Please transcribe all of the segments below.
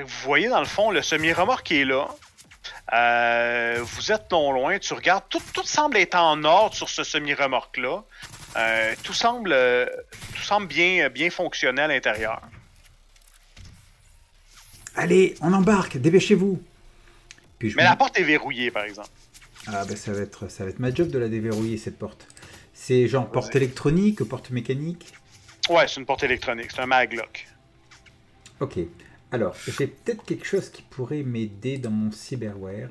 Vous voyez dans le fond le semi-remorque qui est là. Vous êtes non loin, tu regardes, tout semble être en ordre sur ce semi-remorque-là. Tout semble bien fonctionner à l'intérieur. Allez, on embarque, dépêchez-vous. Mais la porte est verrouillée, par exemple. Ah ben ça va être ma job de la déverrouiller, cette porte. C'est genre porte électronique, porte mécanique? Ouais, c'est une porte électronique, c'est un maglock. Ok. Alors, j'ai peut-être quelque chose qui pourrait m'aider dans mon cyberware.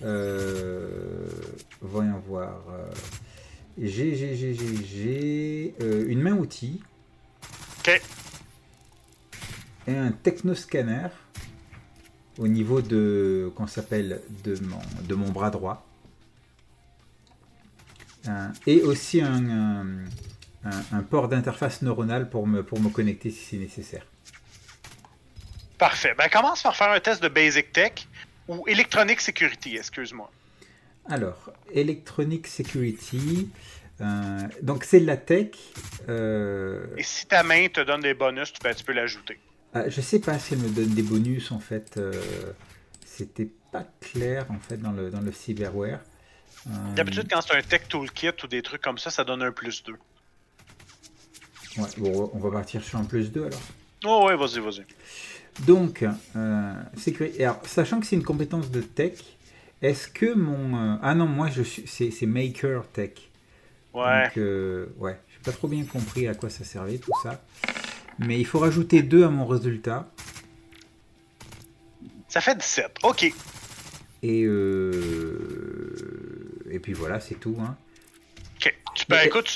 Voyons voir. J'ai une main outil. Ok. Et un technoscanner au niveau de, qu'on s'appelle, de mon bras droit. Et aussi un port d'interface neuronale pour me connecter si c'est nécessaire. Parfait. Ben, commence par faire un test de Basic Tech ou Electronic Security, excuse-moi. Alors, Electronic Security, donc c'est de la tech. Et si ta main te donne des bonus, tu peux l'ajouter. Je sais pas si elle me donne des bonus, en fait. C'était pas clair, en fait, dans le cyberware. D'habitude, quand c'est un tech toolkit ou des trucs comme ça, ça donne un +2. Ouais, bon, on va partir sur un +2, alors. Oh, ouais, vas-y. Donc, alors, sachant que c'est une compétence de tech, est-ce que mon... Ah non, moi, c'est Maker Tech. Ouais. Donc, ouais, j'ai pas trop bien compris à quoi ça servait, tout ça. Mais il faut rajouter 2 à mon résultat. Ça fait 17, ok. Et puis voilà, c'est tout, hein. Ok, écoute,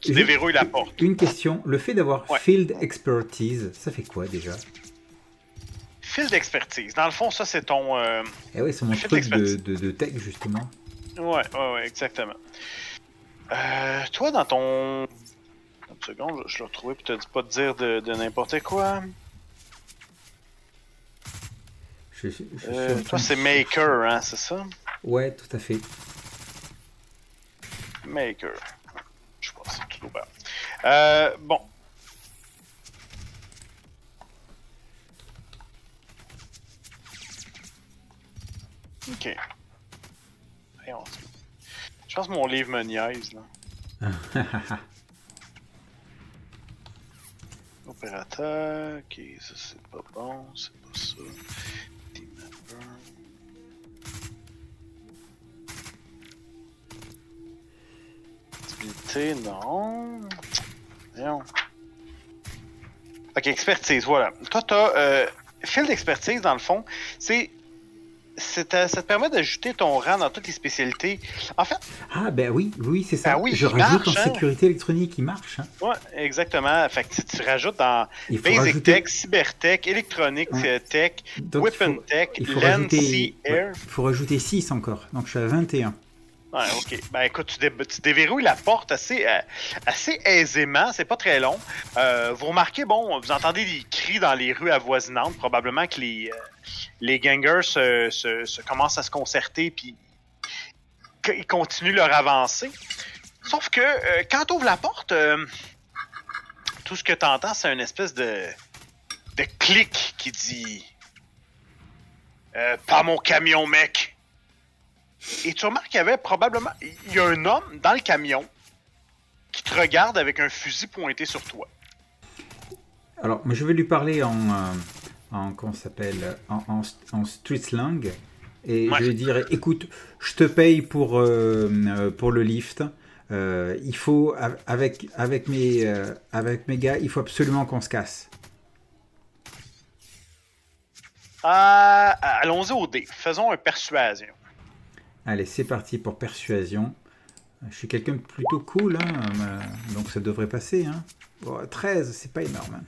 tu déverrouilles la porte. Une question, le fait d'avoir Field Expertise, ça fait quoi, déjà? Fil d'expertise. Dans le fond, ça, c'est ton... oui, c'est mon truc de tech, justement. Ouais, exactement. Toi, dans ton... Une seconde, je l'ai retrouvé, puis pas te dire de n'importe quoi. Toi, c'est Maker, hein, c'est ça? Ouais, tout à fait. Maker. Je sais pas, c'est tout ouvert. Bon. Ok. Je pense que mon livre me niaise, là. Opérateur. Ok, ça c'est pas bon, c'est pas ça. Team member. Activité, non. Voyons. Ok, expertise, voilà. Toi, t'as. Fil d'expertise, dans le fond, c'est. Ça te permet d'ajouter ton rang dans toutes les spécialités. En fait... Ah, ben oui, c'est ça. Ben oui, je rajoute marche, en sécurité électronique, il marche. Hein. Oui, exactement. Fait que tu rajoutes dans Basic Tech, Cybertech, Electronic Tech, donc, Weapon Tech, Lens Air. Il faut rajouter 6 encore. Donc, je suis à 21. Ouais, ok. Ben écoute, tu déverrouilles la porte assez aisément, c'est pas très long. Vous remarquez, bon, vous entendez des cris dans les rues avoisinantes, probablement que les gangers se commencent à se concerter puis ils continuent leur avancée. Sauf que quand t'ouvres la porte, tout ce que t'entends, c'est une espèce de clic qui dit pas mon camion, mec. Et tu remarques qu'il y avait probablement... Il y a un homme dans le camion qui te regarde avec un fusil pointé sur toi. Alors, moi, je vais lui parler en street slang. Et je vais dire, écoute, je te paye pour le lift. Il faut, avec mes gars, il faut absolument qu'on se casse. Allons-y au dé. Faisons un persuasion. Allez, c'est parti pour persuasion. Je suis quelqu'un de plutôt cool, hein, donc ça devrait passer. Hein. Bon, 13, c'est pas énorme.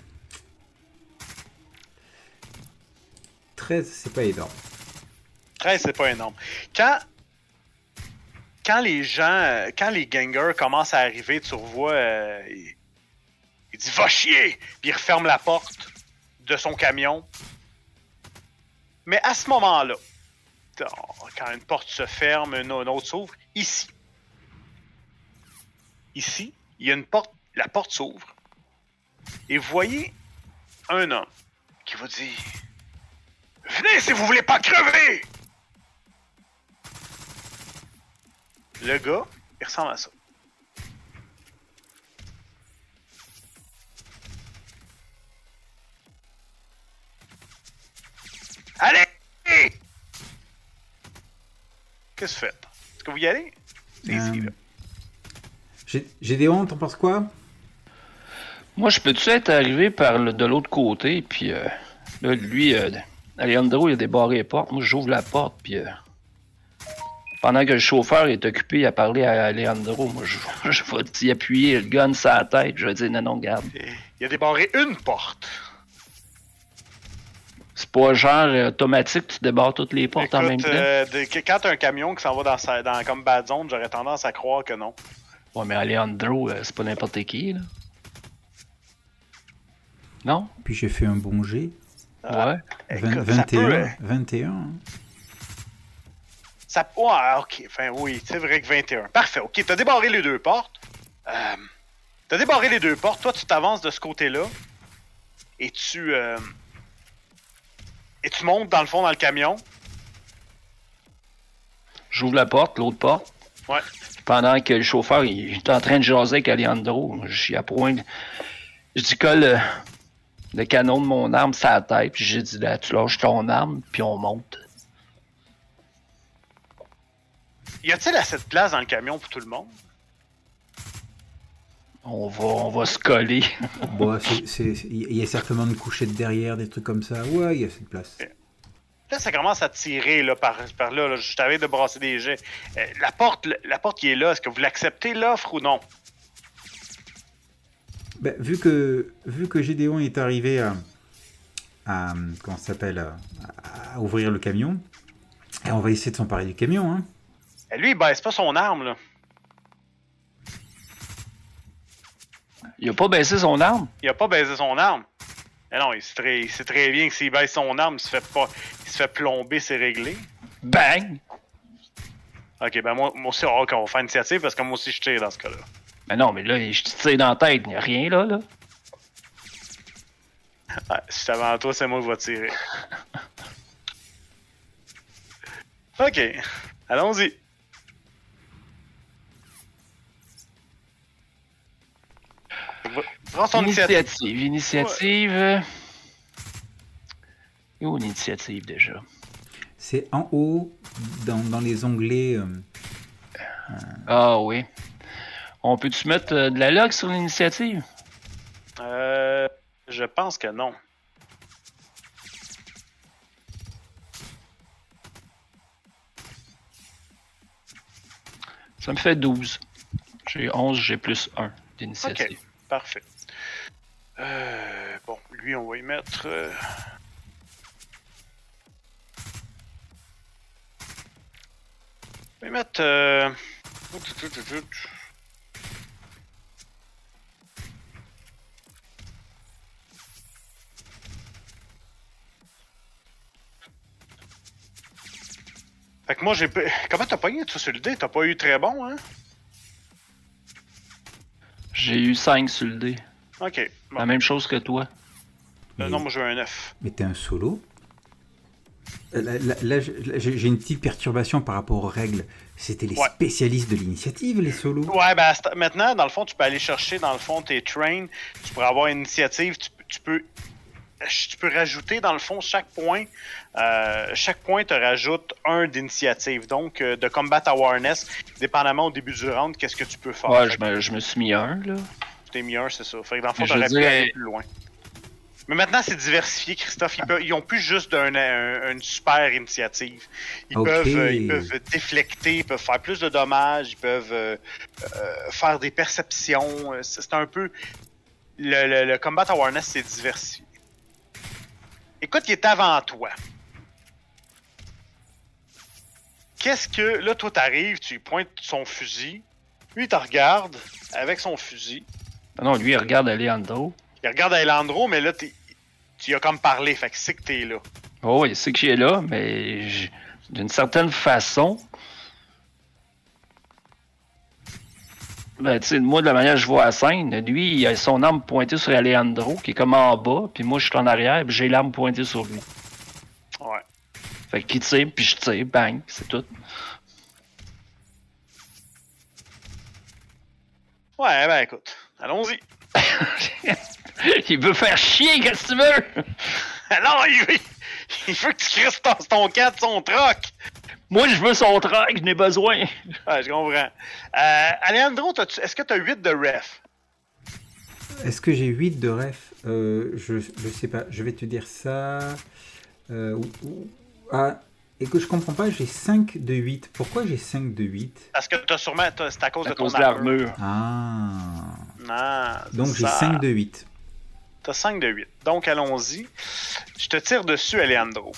13, c'est pas énorme. 13, c'est pas énorme. Quand les gangers commencent à arriver, tu revois, il dit « Va chier !» Puis il referme la porte de son camion. Mais à ce moment-là, quand une porte se ferme, une autre s'ouvre. Ici, il y a une porte, la porte s'ouvre. Et vous voyez un homme qui vous dit Venez si vous voulez pas crever! Le gars, il ressemble à ça. Allez! Qu'est-ce que vous faites? Est-ce que vous y allez? C'est ici, là. J'ai des hontes, on pense quoi? Moi, je peux-tu être arrivé par le, de l'autre côté, puis là, lui, Alejandro, il a débarré les portes. Moi, j'ouvre la porte, puis pendant que le chauffeur est occupé à parler à Alejandro, moi, je vais y appuyer le gun sur la tête, je vais dire non, non, garde. Il a débarré une porte. C'est pas genre automatique, tu débarres toutes les portes. Écoute, en même temps. Quand t'as un camion qui s'en va dans la combat zone, j'aurais tendance à croire que non. Ouais, mais Alejandro, c'est pas n'importe qui, là. Non? Puis j'ai fait un bon jet. Ouais. Écoute, 21. Hein. Ça... Ouais, ok. Enfin, oui, c'est vrai que 21. Parfait. Ok, t'as débarré les deux portes. Toi, tu t'avances de ce côté-là. Et tu... Et tu montes dans le fond dans le camion. J'ouvre la porte, l'autre porte. Ouais. Pendant que le chauffeur il est en train de jaser avec Alejandro, j'y appointe. Je dis colle le canon de mon arme sur la tête, puis j'ai dit là, tu lâches ton arme, puis on monte. Y a-t-il assez de place dans le camion pour tout le monde? On va se coller. Bon, il y a certainement une couchette derrière, des trucs comme ça. Ouais, il y a cette place. Là, ça commence à tirer là, par là, là. Je t'avais de brasser des jets. La porte qui est là, est-ce que vous l'acceptez l'offre ou non? Ben, vu que Gideon est arrivé à ouvrir le camion, et on va essayer de s'emparer du camion. Hein. Et lui, il baisse pas son arme, là. Il a pas baissé son arme? Il a pas baissé son arme. Mais non, il sait très bien que s'il baisse son arme, il se fait plomber, c'est réglé. Bang! Ok, ben moi aussi, on va faire une initiative parce que moi aussi je tire dans ce cas-là. Mais non, mais là, je tire dans la tête, il n'y a rien là, là. Ouais, si je suis avant toi, c'est moi qui vais tirer. Ok, allons-y. Prends son initiative. Ouais. Et où l'initiative déjà? C'est en haut, dans les onglets. Ah oui. On peut-tu mettre de la log sur l'initiative? Je pense que non. Ça me fait 12. J'ai 11, j'ai plus 1 d'initiative. Okay. Parfait. Bon, lui, on va y mettre... On va y mettre... Fait que moi, j'ai... Comment t'as pogné ça sur le dé? T'as pas eu très bon, hein? J'ai eu 5 sur le dé. Ok. Bon. La même chose que toi. Non, moi j'ai eu un 9. Mais t'es un solo? Là, j'ai une petite perturbation par rapport aux règles. C'était les spécialistes de l'initiative, les solos? Ouais, ben maintenant, dans le fond, tu peux aller chercher, dans le fond, tes trains. Tu pourras avoir une initiative. Tu peux rajouter, dans le fond, chaque point. Chaque point te rajoute un d'initiative. Donc, de combat awareness, dépendamment au début du round, qu'est-ce que tu peux faire? Ouais, je me suis mis un, là. Tu t'es mis un, c'est ça. Fait que dans le fond, t'aurais pu aller plus loin. Mais maintenant, c'est diversifié, Christophe. Ils n'ont plus juste une super initiative. Ils peuvent déflecter, ils peuvent faire plus de dommages, ils peuvent faire des perceptions. C'est un peu... Le combat awareness, c'est diversifié. Écoute, il est avant toi. Qu'est-ce que... Là, toi, t'arrives, tu pointes son fusil. Lui, il te regarde avec son fusil. Ah non, lui, il regarde Alejandro. Il regarde Alejandro, mais là, tu as comme parlé, fait que c'est que t'es là. Oh, il sait que j'ai là, mais d'une certaine façon... Ben, tu sais, moi, de la manière que je vois la scène, lui, il a son arme pointée sur Alejandro, qui est comme en bas, puis moi, je suis en arrière, puis j'ai l'arme pointée sur lui. Ouais. Fait qu'il tire, puis je tire, bang, c'est tout. Ouais, ben écoute, allons-y. Il veut faire chier, qu'est-ce que tu veux? Alors, il veut que tu crisses ton camp de son troc. Moi, je veux son troc, je n'ai besoin. Ouais, je comprends. Alejandro, est-ce que tu as 8 de ref? Est-ce que j'ai 8 de ref? Je sais pas, je vais te dire ça. Ah, et que je comprends pas, j'ai 5 de 8. Pourquoi j'ai 5 de 8? Parce que t'as sûrement, c'est à cause de ton armure. Ah. Non, donc j'ai 5 de 8. T'as 5 de 8. Donc allons-y. Je te tire dessus, Alejandro.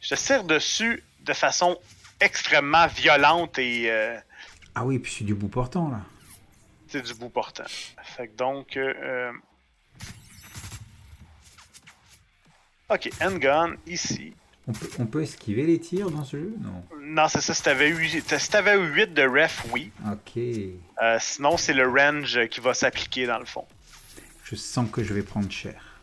Je te tire dessus de façon extrêmement violente et... Ah oui, puis c'est du bout portant, là. C'est du bout portant. Fait que donc... Ok, handgun, ici. On peut esquiver les tirs dans ce jeu? Non, non, c'est ça. Si t'avais eu 8 de ref, oui. Ok. Sinon, c'est le range qui va s'appliquer dans le fond. Je sens que je vais prendre cher.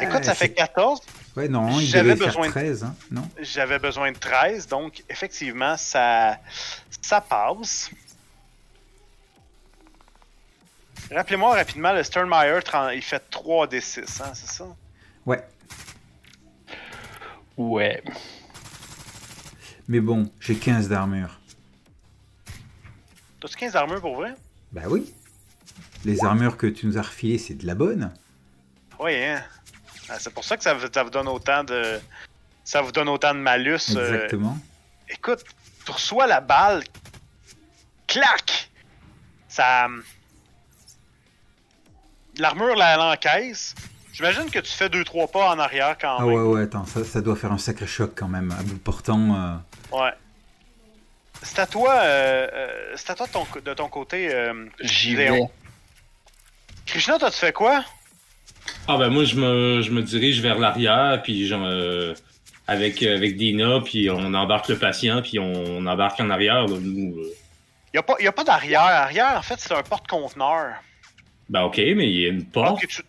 Écoute, ça fait 14. Ouais, non, il devait faire 13, hein, non? J'avais besoin de 13, donc effectivement, ça passe. Rappelez-moi rapidement, le Sternmeyer, il fait 3d6, hein, c'est ça? Ouais. Ouais. Mais bon, j'ai 15 d'armure. T'as-tu 15 d'armure pour vrai? Bah oui. Les armures que tu nous as refilées, c'est de la bonne. Oui, hein. C'est pour ça que ça vous donne autant de... Ça vous donne autant de malus. Exactement. Écoute, tu reçois la balle... Clac! Ça... L'armure, elle encaisse. J'imagine que tu fais 2-3 pas en arrière quand même. Ah ouais, attends, ça doit faire un sacré choc quand même, à bout portant. Ouais. C'est à toi, de ton côté, j'y vais. Krishna, toi, tu fais quoi? Ah ben moi, je me dirige vers l'arrière, puis avec Dina, puis on embarque le patient, puis on embarque en arrière. Là, nous. Y a pas d'arrière. Arrière, en fait, c'est un porte-conteneur. Ben ok, mais il y a une porte. Okay,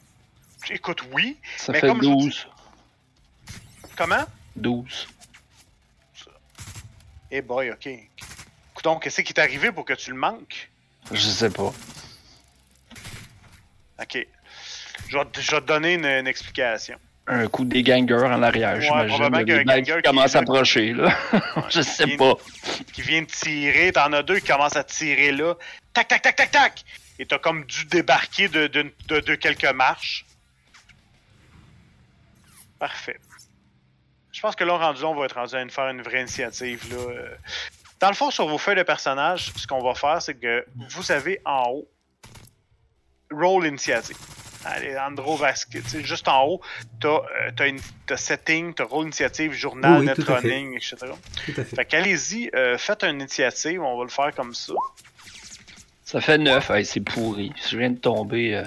écoute, oui. Ça mais fait comme 12. Comment? 12. Eh hey boy, ok. Donc, qu'est-ce qui t'est arrivé pour que tu le manques? Je sais pas. Ok. Je vais te donner une explication. Un coup des gangers en arrière, j'imagine. Probablement qu'un ganger qui commence à approcher, là. Je sais pas. Qui vient de tirer. T'en as deux qui commencent à tirer, là. Tac, tac, tac, tac, tac! Et t'as comme dû débarquer de quelques marches. Parfait. Je pense que là, on va être rendu à faire une vraie initiative. Là. Dans le fond, sur vos feuilles de personnage, ce qu'on va faire, c'est que vous avez en haut Roll Initiative. Alejandro Vasquez, juste en haut, t'as Setting, t'as Roll Initiative, Journal, oui, Netrunning, etc. Tout à fait. Fait qu'allez-y, faites une initiative, on va le faire comme ça. Ça fait 9, hey, c'est pourri. Je viens de tomber.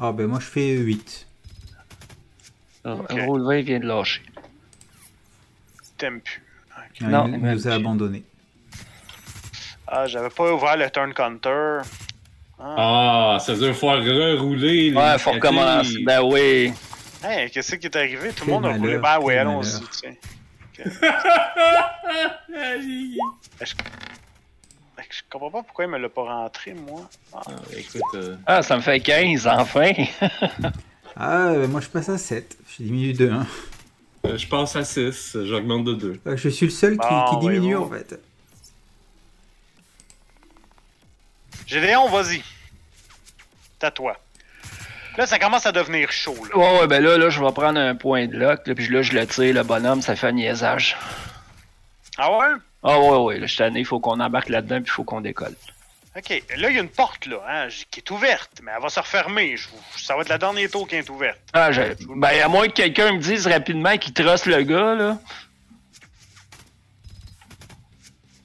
Ah ben moi je fais 8. Okay. Roll 20 vient de lâcher. T'aimes plus. Okay. Non, il nous a abandonné. Ah, j'avais pas ouvert le turn counter. Ah, ça veut dire faut rerouler. Ouais, faut recommencer. Ben oui. Hey, qu'est-ce qui est arrivé? Tout le monde a roulé. Ben oui, allons-y, tiens. Okay. Je comprends pas pourquoi il me l'a pas rentré, moi. Ah, écoute, ah, ça me fait 15, enfin! Ah, moi je passe à 7. Je diminue de 1. Je passe à 6, j'augmente de 2. Je suis le seul qui diminue, en fait. Gideon, vas-y. T'as toi. Là, ça commence à devenir chaud. Là. Ouais, ben là, je vais prendre un point de lock, là, puis là, je le tire, le bonhomme, ça fait un niaisage. Ah ouais? Ah ouais, là, je suis tanné, il faut qu'on embarque là-dedans, puis il faut qu'on décolle. Ok, là, il y a une porte, là, hein, qui est ouverte, mais elle va se refermer. Ça va être la dernière tour qui est ouverte. Ah, ben, à moins que quelqu'un me dise rapidement qu'il trosse le gars, là.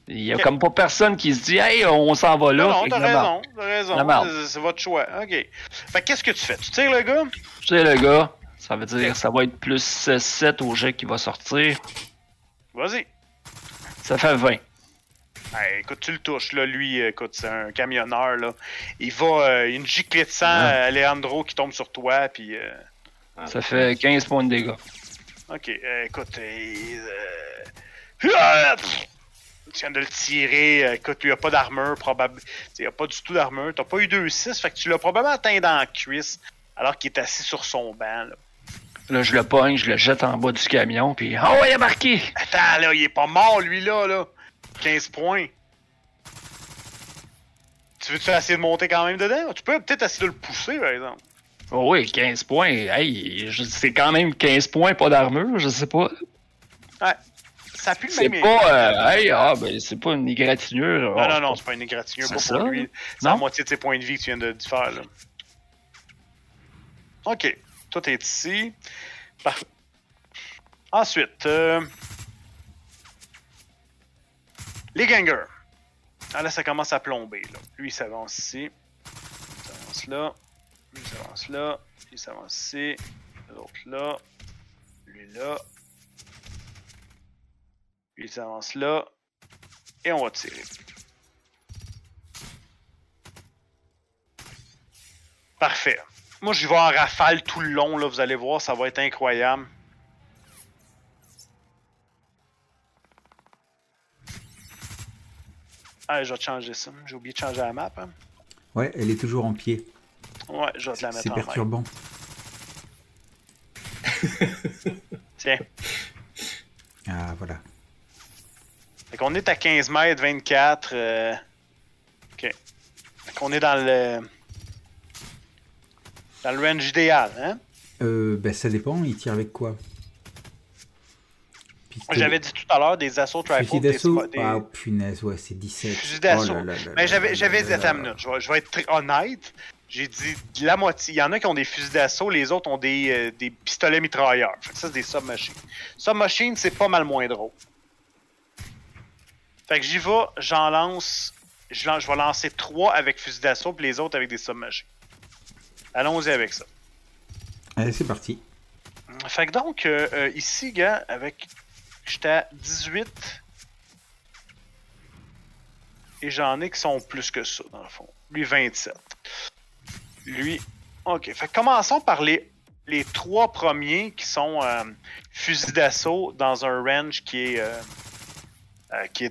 Il y a comme pas personne qui se dit « Hey, on s'en va là ». Non, t'as raison. C'est votre choix. Ok. Fait qu'est-ce que tu fais? Tu tires le gars? Je tire le gars. Ça veut dire ça va être plus 7 au jet qui va sortir. Vas-y. Ça fait 20. Hey, écoute, tu le touches, là, lui, écoute, c'est un camionneur, là. Il va, une giclée de sang, Alejandro, qui tombe sur toi, puis... Ça fait 15 points de dégâts. Ok, écoute, tu viens de le tirer, écoute, lui, il a pas d'armure, probablement. Il a pas du tout d'armure, t'as pas eu 2-6, fait que tu l'as probablement atteint dans la cuisse, alors qu'il est assis sur son banc, là. Là, je le pogne, je le jette en bas du camion, puis... Oh, il a marqué! Attends, là, il est pas mort, lui, là, là! 15 points. Tu veux-tu essayer de monter quand même dedans? Tu peux peut-être essayer de le pousser, par exemple. Oh oui, 15 points. Hey, c'est quand même 15 points, pas d'armure, je sais pas. Ouais. Ça pue le même. C'est pas... hey, ben, c'est pas une égratignure. Non, non, non, c'est pas une égratignure pour lui. C'est la moitié de ses points de vie que tu viens de faire, là. OK. Toi, t'es ici. Parfait. Ensuite... Les gangers. Ah là, ça commence à plomber. Là. Lui, il s'avance ici. Il s'avance là. Lui, il s'avance là. Il s'avance ici. L'autre là. Lui là. Lui, il s'avance là. Et on va tirer. Parfait. Moi, je vais en rafale tout le long. Là, vous allez voir, ça va être incroyable. Ah, je vais te changer ça. J'ai oublié de changer la map. Hein. Ouais, elle est toujours en pied. Ouais, je vais te la mettre en main. C'est perturbant. Tiens. Ah, voilà. Fait qu'on est à 15 mètres, 24. Ok. Fait qu'on est dans le... Dans le range idéal, hein? Ben, ça dépend. Il tire avec quoi? J'avais dit tout à l'heure des assauts trifles. Ah, punaise, ouais, c'est 17. Fusil d'assaut. Oh là là là, mais j'avais dit, attends une minute, je vais être très honnête. J'ai dit de la moitié. Il y en a qui ont des fusils d'assaut, les autres ont des pistolets mitrailleurs. Fait que ça, c'est des submachines. Submachines, c'est pas mal moins drôle. Fait que j'y vais, j'en lance. Je vais lancer 3 avec fusil d'assaut, puis les autres avec des submachines. Allons-y avec ça. Allez, c'est parti. Fait que donc, ici, gars, avec. J'étais à 18. Et j'en ai qui sont plus que ça, dans le fond. Lui, 27. Lui, ok. Fait que commençons par les 3 premiers qui sont fusils d'assaut dans un range qui est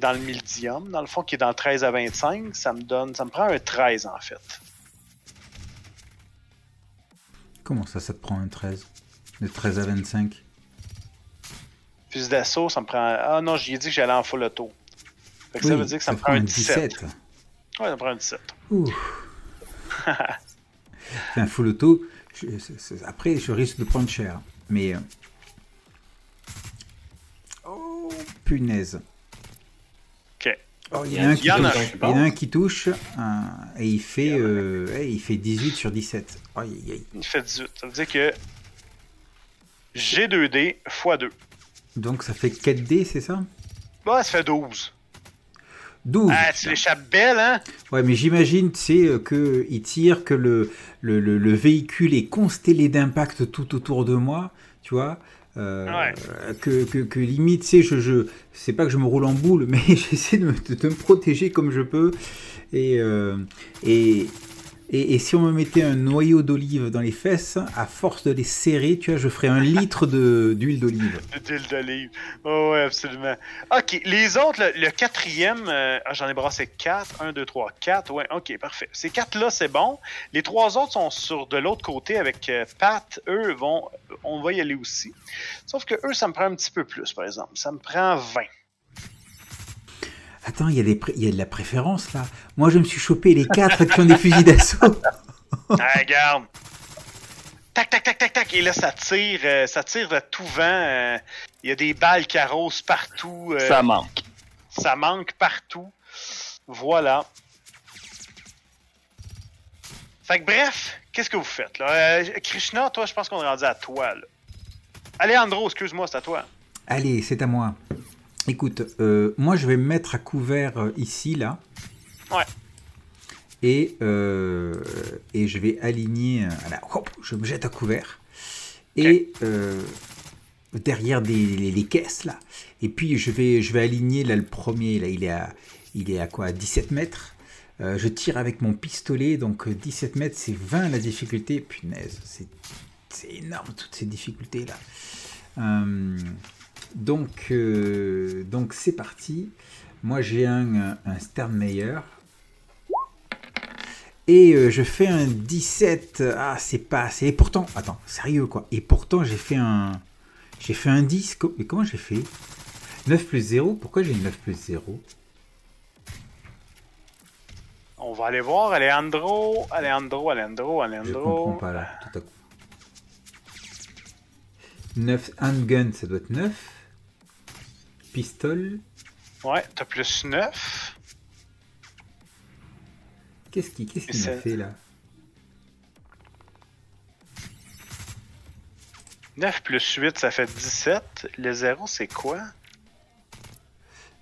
dans le mildium, dans le fond, qui est dans le 13 à 25. Ça me prend un 13, en fait. Comment ça, ça te prend un 13? De 13 à 25? Fusil d'assaut, ça me prend... Ah non, j'y ai dit que j'allais en full auto. Fait que oui, ça veut dire que ça me prend un 17. 17. Ouais, ça me prend un 17. Ouh. Un full auto, après, je risque de prendre cher. Mais... Oh, punaise. OK. Oh, il y en a un qui touche, hein, et il fait 18 sur 17. Aïe, aïe, aïe. Il fait 18. Ça veut dire que... G2D x 2. Donc ça fait 4D, c'est ça? Bah, ça fait 12. 12! Ah, tu l'échappes belle, hein? Ouais, mais j'imagine, tu sais, qu'il tire, que le véhicule est constellé d'impact tout autour de moi, tu vois? Ouais. Que limite, tu sais, c'est pas que je me roule en boule, mais j'essaie de me protéger comme je peux. Et si on me mettait un noyau d'olive dans les fesses, à force de les serrer, tu vois, je ferais un litre d'huile d'olive. D'huile d'olive. Oh, ouais, absolument. OK, les autres, le quatrième, j'en ai brassé 4. 1, 2, 3, 4. Ouais, OK, parfait. Ces 4-là, c'est bon. Les 3 autres sont sur de l'autre côté avec Pat. Eux, on va y aller aussi. Sauf que eux, ça me prend un petit peu plus, par exemple. Ça me prend 20. Attends, il y a de la préférence, là. Moi, je me suis chopé les 4 qui ont des fusils d'assaut. Ah, regarde. Tac, tac, tac, tac, tac. Et là, ça tire de tout vent. Il y a des balles qui arrosent partout. Ça manque. Ça manque partout. Voilà. Fait que bref, qu'est-ce que vous faites, là? Krishna, toi, je pense qu'on est rendu à toi, là. Alejandro, excuse-moi, c'est à toi. Allez, c'est à moi. Écoute, moi je vais me mettre à couvert ici, là. Ouais. Et je vais aligner... Voilà, hop, je me jette à couvert. Okay. Et derrière les caisses, là. Et puis je vais aligner, là, le premier, là. Il est à, Il est à quoi, 17 mètres. Je tire avec mon pistolet, donc 17 mètres, c'est 20 la difficulté. Punaise, c'est énorme toutes ces difficultés là. Donc c'est parti. Moi j'ai un Sternmeyer. Et je fais un 17. Ah, c'est pas assez. Et pourtant, attends, sérieux quoi. Et pourtant, j'ai fait un 10. Mais comment j'ai fait 9 plus 0. Pourquoi j'ai 9 plus 0? On va aller voir. Alejandro. Je comprends pas là, tout à coup. 9 handgun, ça doit être 9. Pistole. Ouais, t'as plus 9. Qu'est-ce qui m'a fait là? 9 plus 8, ça fait 17. Le 0, c'est quoi?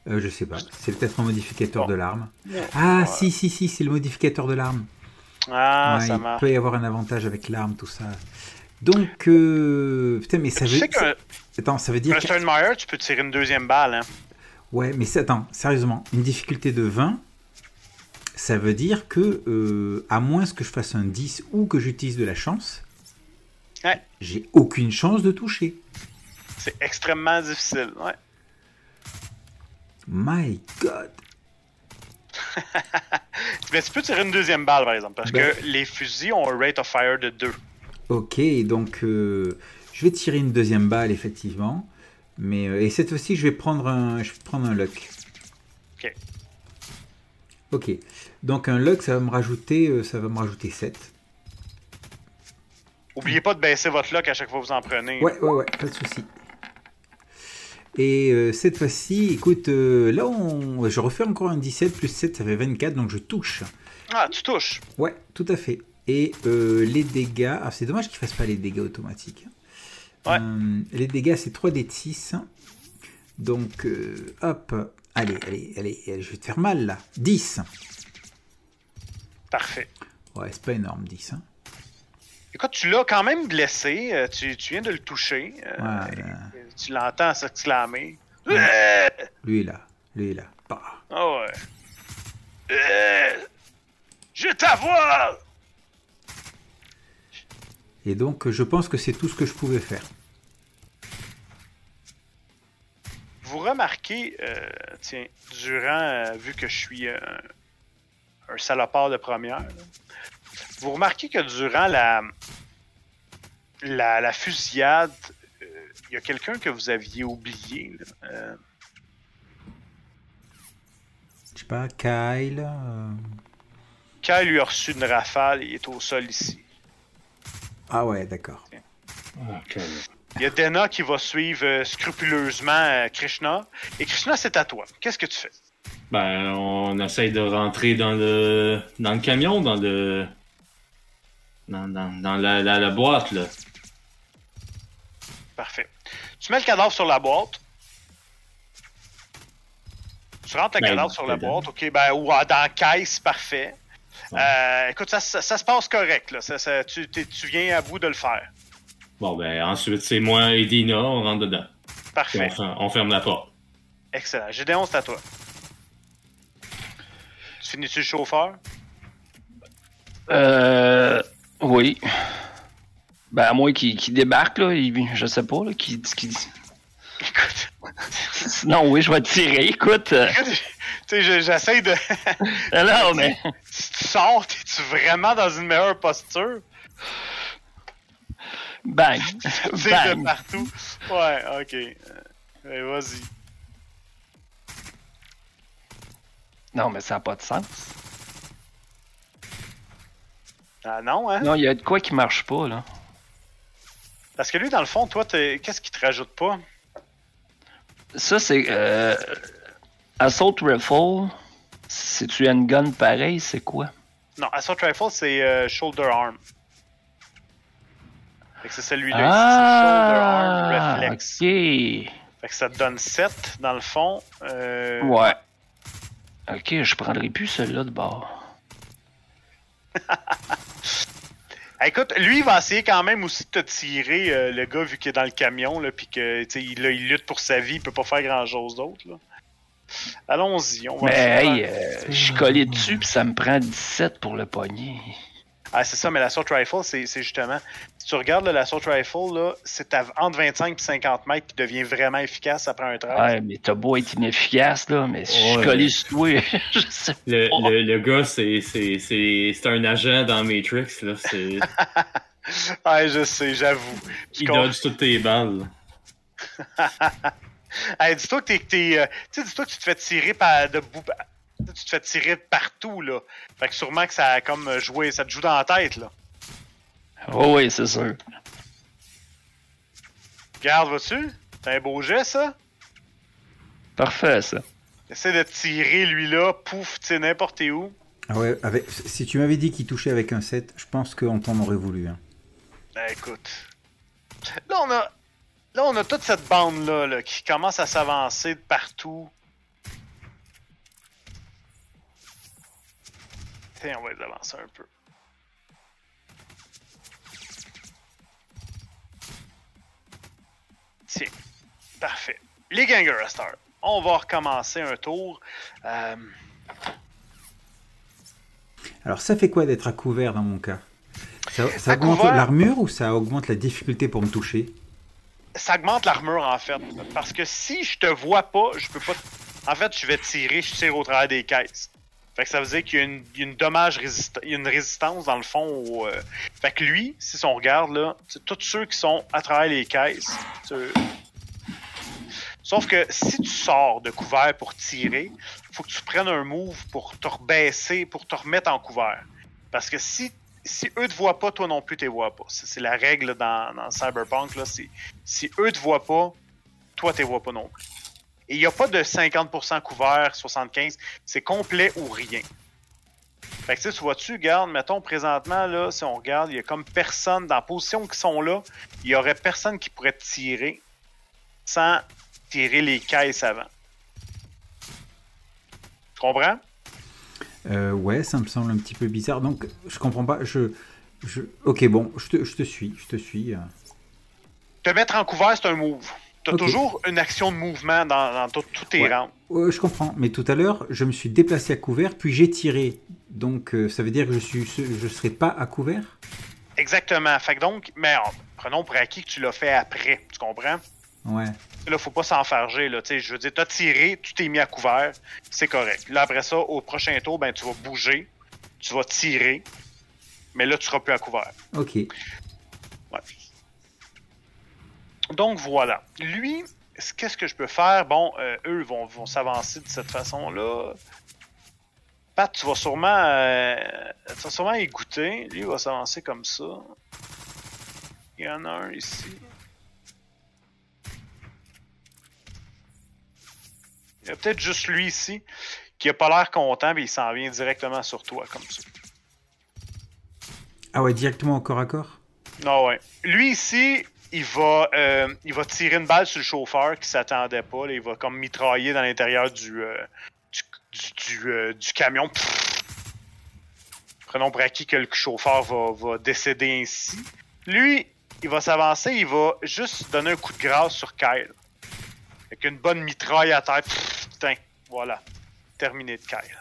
Je sais pas. C'est peut-être un modificateur de l'arme. Ah, si, c'est le modificateur de l'arme. Ah, ouais, ça marche. Il peut y avoir un avantage avec l'arme, tout ça. Donc, putain, mais ça veut dire... Attends, ça veut dire... Un Sternmeyer, tu peux tirer une deuxième balle, hein. Ouais, mais attends, sérieusement, une difficulté de 20... Ça veut dire que, à moins que je fasse un 10 ou que j'utilise de la chance, ouais, j'ai aucune chance de toucher. C'est extrêmement difficile, ouais. My God! Mais tu peux tirer une deuxième balle, par exemple, parce que les fusils ont un rate of fire de 2. Ok, donc je vais tirer une deuxième balle, effectivement. Mais, et cette fois-ci, je vais prendre un luck. Ok. Ok, donc un luck, ça va me rajouter 7. Oubliez pas de baisser votre luck à chaque fois que vous en prenez. Ouais, pas de souci. Et cette fois-ci, écoute, là, je refais encore un 17, plus 7, ça fait 24, donc je touche. Ah, tu touches? Ouais, tout à fait. Et les dégâts... Ah, c'est dommage qu'ils fassent pas les dégâts automatiques. Ouais. Les dégâts, c'est 3D de 6. Donc, hop... Allez, je vais te faire mal, là. 10. Parfait. Ouais, c'est pas énorme, 10. Hein. Écoute, tu l'as quand même blessé. Tu viens de le toucher. Tu l'entends s'exclamer. Ouais. Lui, là. Bah. Oh, ouais. Je t'avoue! Et donc, je pense que c'est tout ce que je pouvais faire. Vous remarquez, tiens, durant, vu que je suis un salopard de première, là, vous remarquez que durant la fusillade, il y a quelqu'un que vous aviez oublié. Je sais pas, Kyle. Kyle lui a reçu une rafale, il est au sol ici. Ah ouais, d'accord. Ok. Il y a Dena qui va suivre scrupuleusement Krishna. Et Krishna, c'est à toi. Qu'est-ce que tu fais? Ben, on essaye de rentrer dans le camion, dans la boîte, là. Parfait. Tu mets le cadavre sur la boîte. Tu rentres le cadavre sur la boîte, OK, ben, ou dans la caisse, parfait. Ouais. Écoute, ça se passe correct, là. Tu viens à bout de le faire. Bon, ben, ensuite, c'est moi et Dina, on rentre dedans. Parfait. On ferme la porte. Excellent. Gideon, c'est à toi. Tu finis-tu le chauffeur? Oui. Ben, à moins qu'il débarque, là, je sais pas, là, qu'il dit. Écoute. Non, oui, je vais tirer, écoute. Tu sais, j'essaie de... Alors, mais... Si tu sors, t'es-tu vraiment dans une meilleure posture? Bang! Bang! De partout. Ouais, ok. Allez, vas-y. Non, mais ça n'a pas de sens. Ah non, hein? Non, il y a de quoi qui marche pas, là. Parce que lui, dans le fond, toi, qu'est-ce qui te rajoute pas? Ça, c'est... Assault Rifle, si tu as une gun pareil, c'est quoi? Non, Assault Rifle, c'est Shoulder Arm. Fait que c'est celui-là, c'est Shoulder Arm Reflex. Okay. Fait que ça te donne 7 dans le fond. Ouais. Ok, je prendrai plus celui-là de bord. Écoute, lui, il va essayer quand même aussi de te tirer, le gars, vu qu'il est dans le camion, là, puis que, tu sais, il lutte pour sa vie, il peut pas faire grand-chose d'autre, là. Allons-y, on va... Mais hey, je suis collé dessus, puis ça me prend 17 pour le pogner. Ah, c'est ça, mais l'assault rifle, c'est justement... Si tu regardes l'assault rifle, là, c'est entre 25 et 50 mètres qui devient vraiment efficace après un 13. Ouais, mais t'as beau être inefficace, là, mais si je suis collé sur toi, je sais pas. Le gars, c'est un agent dans Matrix, là. C'est... ouais, je sais, j'avoue. Il dodge toutes tes balles. Hey, dis-toi que dis-toi que tu te fais tirer par de bout... Tu te fais tirer partout, là. Fait que sûrement que ça a comme joué, ça te joue dans la tête, là. Oh oui, c'est sûr. Garde, vas-tu? T'as un beau jet, ça? Parfait, ça. Essaie de tirer, lui-là, pouf, tu sais, n'importe où. Ah ouais, avec... si tu m'avais dit qu'il touchait avec un 7, je pense qu'on t'en aurait voulu. Hein. Ben, écoute. Là, on a toute cette bande-là là, qui commence à s'avancer de partout. Tiens, on va les avancer un peu. Tiens, parfait. Les Gangers à Star. On va recommencer un tour. Alors, ça fait quoi d'être à couvert dans mon cas? Ça augmente l'armure ou ça augmente la difficulté pour me toucher? Ça augmente l'armure, en fait. Parce que si je te vois pas, je peux pas... En fait, je vais tirer, je tire au travers des caisses. Fait que ça veut dire qu'il y a une résistance dans le fond. Au, Fait que lui, si on regarde là, c'est tous ceux qui sont à travers les caisses. Sauf que si tu sors de couvert pour tirer, faut que tu prennes un move pour te rebaisser, pour te remettre en couvert. Parce que si eux te voient pas, toi non plus t'es vois pas. C'est la règle dans Cyberpunk là. Si eux te voient pas, toi t'es vois pas non plus. Et il n'y a pas de 50% couvert, 75%, c'est complet ou rien. Fait que tu sais, tu vois-tu, regarde, mettons présentement, là, si on regarde, il y a comme personne, dans la position qu'ils sont là, il n'y aurait personne qui pourrait tirer sans tirer les caisses avant. Tu comprends? Ouais, ça me semble un petit peu bizarre. Donc, je comprends pas. Ok, bon, je te suis. Te mettre en couvert, c'est un move. T'as toujours une action de mouvement dans tous tes rangs. Je comprends, mais tout à l'heure, je me suis déplacé à couvert, puis j'ai tiré. Donc, ça veut dire que je serai pas à couvert? Exactement. Fait que donc, merde, prenons pour acquis que tu l'as fait après, tu comprends? Ouais. Là, faut pas s'enfarger, là. Tu sais, je veux dire, t'as tiré, tu t'es mis à couvert, c'est correct. Là, après ça, au prochain tour, ben, tu vas bouger, tu vas tirer, mais là, tu seras plus à couvert. OK. Ouais. Donc voilà. Lui, qu'est-ce que je peux faire? Bon, eux vont s'avancer de cette façon-là. Pat, tu vas sûrement y goûter. Lui, il va s'avancer comme ça. Il y en a un ici. Il y a peut-être juste lui ici qui n'a pas l'air content, mais il s'en vient directement sur toi, comme ça. Ah ouais, directement au corps à corps? Ah ouais. Lui ici... Il va tirer une balle sur le chauffeur qui s'attendait pas. Là, il va comme mitrailler dans l'intérieur du camion. Pfff. Prenons pour acquis que le chauffeur va décéder ainsi. Lui, il va s'avancer. Il va juste donner un coup de grâce sur Kyle. Avec une bonne mitraille à terre. Pfff, putain, voilà. Terminé de Kyle.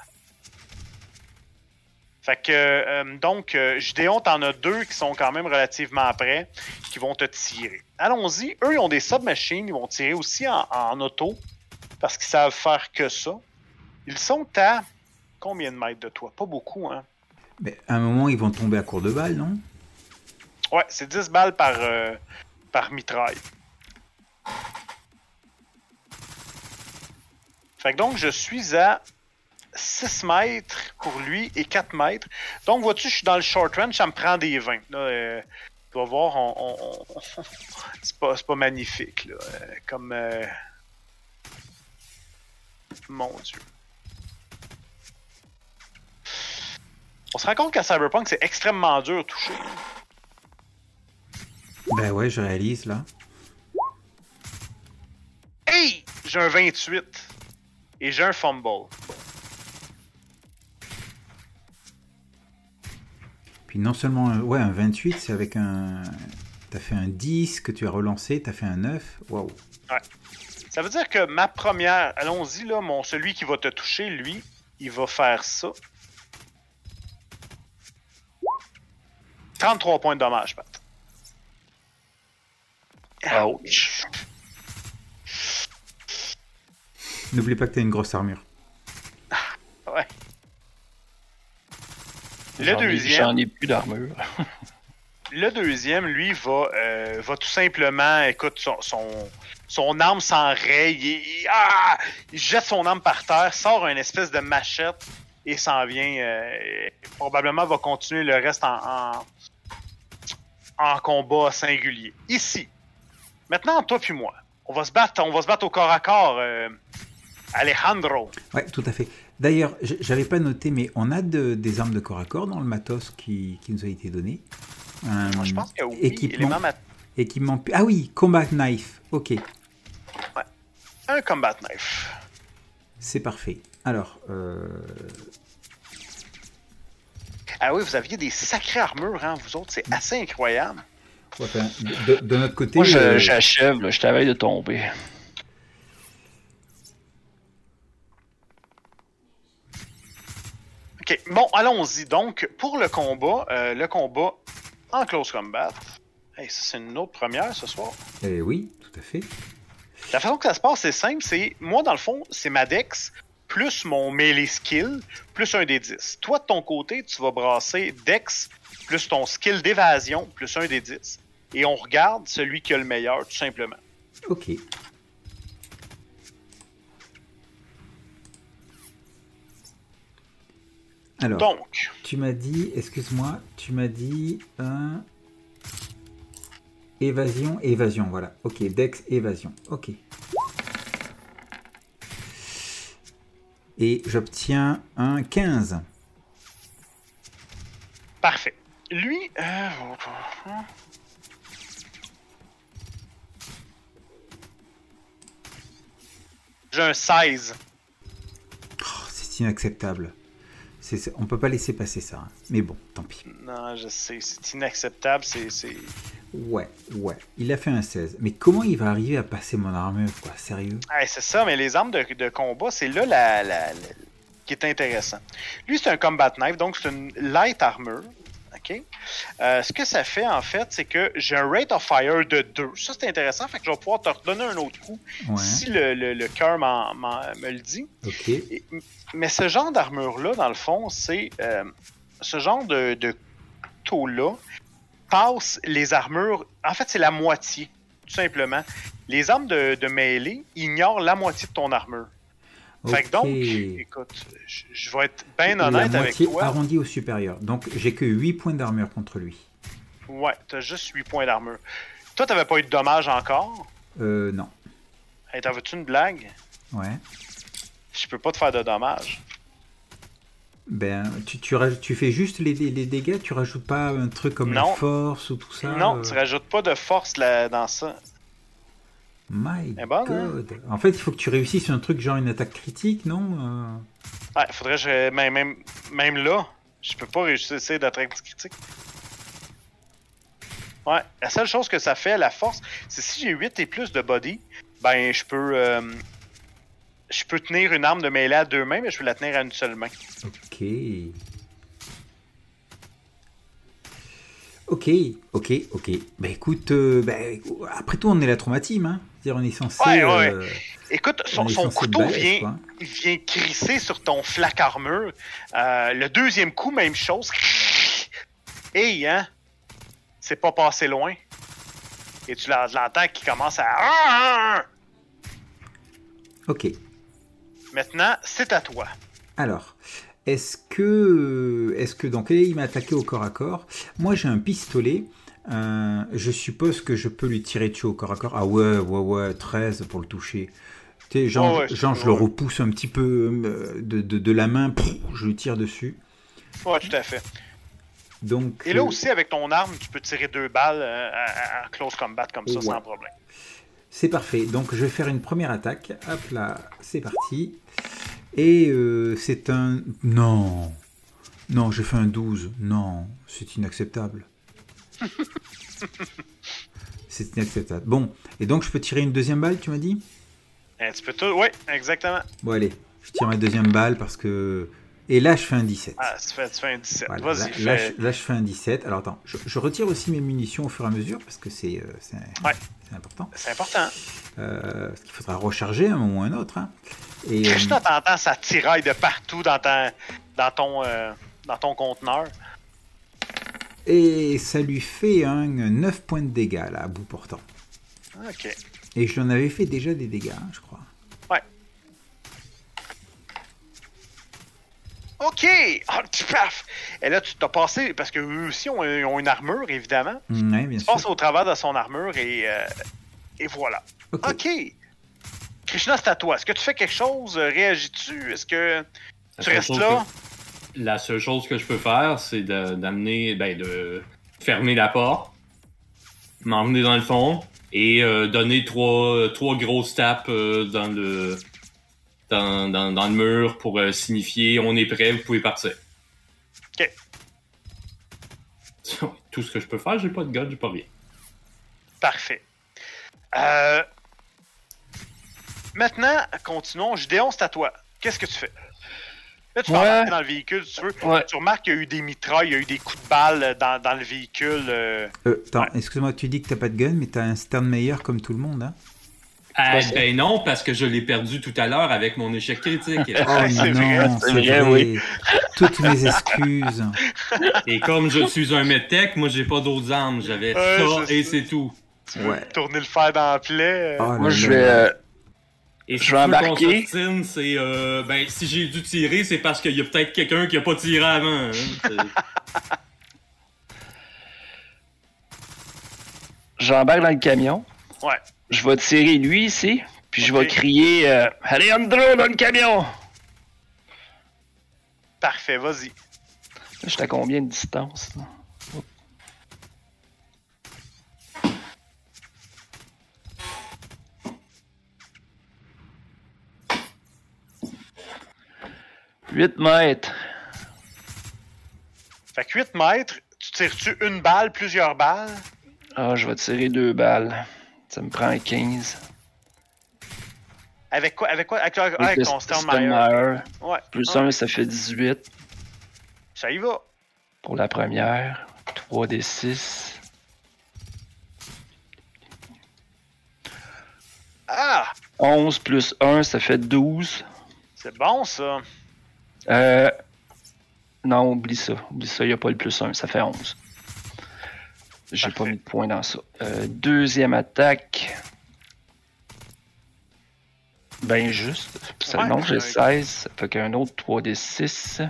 Fait que, donc, Gideon, t'en as deux qui sont quand même relativement près, qui vont te tirer. Allons-y. Eux, ils ont des submachines. Ils vont tirer aussi en auto, parce qu'ils savent faire que ça. Ils sont à combien de mètres de toi? Pas beaucoup, hein? Mais à un moment, ils vont tomber à court de balles, non? Ouais, c'est 10 balles par mitraille. Fait que donc, je suis à... 6 mètres pour lui et 4 mètres. Donc, vois-tu, je suis dans le short range, ça me prend des 20. Là, tu vas voir, c'est pas magnifique. Là. Mon Dieu. On se rend compte qu'à Cyberpunk, c'est extrêmement dur à toucher. Ben ouais, je réalise, là. Hey! J'ai un 28. Et j'ai un fumble. Puis non seulement un 28, c'est avec un... T'as fait un 10 que tu as relancé, t'as fait un 9. Waouh. Ouais. Ça veut dire que ma première... Allons-y, là, mon celui qui va te toucher, lui, il va faire ça. 33 points de dommage, Pat. Ouch. N'oublie pas que t'as une grosse armure. Ouais. Le deuxième... J'en ai plus d'armure. Le deuxième, lui, va tout simplement... Écoute, son arme s'enraye. Il jette son arme par terre, sort une espèce de machette et s'en vient. Probablement va continuer le reste en combat singulier. Ici. Maintenant, toi puis moi. On va se battre au corps à corps, Alejandro. Oui, tout à fait. D'ailleurs, j'avais pas noté, mais on a des armes de corps à corps dans le matos qui nous a été donné. Je pense que oui, équipement. Ah oui, Combat Knife, ok. Ouais, un Combat Knife. C'est parfait. Alors, Ah oui, vous aviez des sacrées armures, hein, vous autres, c'est assez incroyable. Ouais, ben, de notre côté... Moi, j'achève, je t'avais de tomber. Ok, bon, allons-y donc. Pour le combat en close combat. Hey, ça, c'est une autre première ce soir. Oui, tout à fait. La façon que ça se passe, c'est simple. C'est moi, dans le fond, c'est ma dex plus mon melee skill plus un des 10. Toi, de ton côté, tu vas brasser dex plus ton skill d'évasion plus un des 10. Et on regarde celui qui a le meilleur, tout simplement. OK. Alors, donc, tu m'as dit, excuse-moi, tu m'as dit un... Évasion, voilà. Ok, Dex, évasion. Ok. Et j'obtiens un 15. Parfait. Lui... J'ai un 16. Oh, c'est inacceptable. On peut pas laisser passer ça. Hein. Mais bon, tant pis. Non, je sais. C'est inacceptable. Ouais. Il a fait un 16. Mais comment il va arriver à passer mon armure, quoi? Sérieux? Ouais, c'est ça, mais les armes de combat, c'est là qui est intéressant. Lui, c'est un Combat Knife, donc c'est une light armure. OK? Ce que ça fait, en fait, c'est que j'ai un rate of fire de 2. Ça, c'est intéressant, fait que je vais pouvoir te redonner un autre coup si le cœur me le dit. OK. Mais ce genre d'armure-là, dans le fond, c'est... ce genre de couteau-là passe les armures... En fait, c'est la moitié, tout simplement. Les armes de mêlée ignorent la moitié de ton armure. Okay. Fait que donc, écoute, je vais être bien honnête avec toi. La moitié arrondie au supérieur. Donc, j'ai que 8 points d'armure contre lui. Ouais, t'as juste 8 points d'armure. Toi, t'avais pas eu de dommages encore? Non. Hey, t'en veux-tu une blague? Ouais. Je peux pas te faire de dommages. Ben, tu fais juste les dégâts, tu rajoutes pas un truc comme la force ou tout ça? Non, tu rajoutes pas de force dans ça. My God! Hein? En fait, il faut que tu réussisses un truc genre une attaque critique, non? Ouais, faudrait que je... Même là, je peux pas réussir d'attaque critique. Ouais, la seule chose que ça fait à la force, c'est si j'ai 8 et plus de body, ben je peux tenir une arme de mêlée à 2 mains, mais je peux la tenir à une seule main. Ok. Bah écoute, après tout, on est la Trauma Team, hein. C'est-à-dire, on est censé... Ouais. Écoute, son couteau vient crisser sur ton flac armure. Le deuxième coup, même chose. Hey, hein? C'est pas passé loin. Et tu l'entends qui commence à... Ok. Maintenant, c'est à toi. Alors, est-ce que donc il m'a attaqué au corps à corps. Moi, j'ai un pistolet. Je suppose que je peux lui tirer dessus au corps à corps. Ah ouais, 13 pour le toucher. Tu sais, je le repousse un petit peu de la main. Je lui tire dessus. Ouais, tout à fait. Donc. Et là aussi, avec ton arme, tu peux tirer 2 balles en close combat comme ça, sans problème. C'est parfait. Donc, je vais faire une première attaque. Hop là, c'est parti. Et c'est un... Non, j'ai fait un 12. Non, c'est inacceptable. C'est inacceptable. Bon, et donc, je peux tirer une deuxième balle, tu m'as dit? Tu peux tout... Ouais, exactement. Bon, allez, je tire ma deuxième balle parce que... Et là, je fais un 17. Ah, tu fais un 17. Voilà, vas-y, fais... là, je fais un 17. Alors, attends, je retire aussi mes munitions au fur et à mesure parce que c'est ouais, important. C'est important. Parce qu'il faudra recharger un moment ou un autre. Hein. Et... Krishna, t'entends, ça tiraille de partout dans, ton conteneur. Et ça lui fait hein, 9 points de dégâts, là, à bout portant. Ok. Et je lui en avais fait déjà des dégâts, hein, je crois. Ouais. Ok! Oh, petit paf! Et là, tu t'as passé, parce qu'eux aussi ont une armure, évidemment. Ouais, bien sûr. Tu passes au travers de son armure et voilà. Ok. Okay. Krishna, c'est à toi. Est-ce que tu fais quelque chose? Réagis-tu? Est-ce que tu restes là? La seule chose que je peux faire, c'est d'amener, de fermer la porte, m'emmener dans le fond et donner trois grosses tapes dans le mur pour signifier on est prêt, vous pouvez partir. Ok. Tout ce que je peux faire, j'ai pas de gun, j'ai pas rien. Parfait. Maintenant, continuons. Gideon, c'est à toi. Qu'est-ce que tu fais? Là, tu vas dans le véhicule, si tu veux. Ouais. Tu remarques qu'il y a eu des mitrailles, il y a eu des coups de balle dans le véhicule. Attends, ouais. Excuse-moi, tu dis que t'as pas de gun, mais t'as un Sternmeyer comme tout le monde, hein? Ben non, parce que je l'ai perdu tout à l'heure avec mon échec critique. C'est vrai, oui. Toutes mes excuses. Et comme je suis un medtech, moi, j'ai pas d'autres armes. J'avais ça et c'est tout. Tu veux tourner le fer dans la plaie? Moi, je vais... Et si je vais embarquer. C'est si j'ai dû tirer, c'est parce qu'il y a peut-être quelqu'un qui a pas tiré avant. Hein, j'embarque dans le camion. Ouais. Je vais tirer lui ici, puis je vais crier Alejandro dans le camion. Parfait, vas-y. Je suis à combien de distance là? « 8 mètres. » Fait que 8 mètres, tu tires-tu une balle, plusieurs balles? Ah, je vais tirer 2 balles. Ça me prend 15. Avec quoi? Avec ton Sternmeyer. Ouais. Plus 1, ça fait 18. Ça y va. Pour la première, 3d6. Ah! 11 plus 1, ça fait 12. C'est bon, ça. Non, oublie ça. Oublie ça, il n'y a pas le plus 1, ça fait 11. J'ai pas mis de points dans ça. Deuxième attaque. Ben juste. Seulement, j'ai 16. Ça fait qu'un autre 3d6.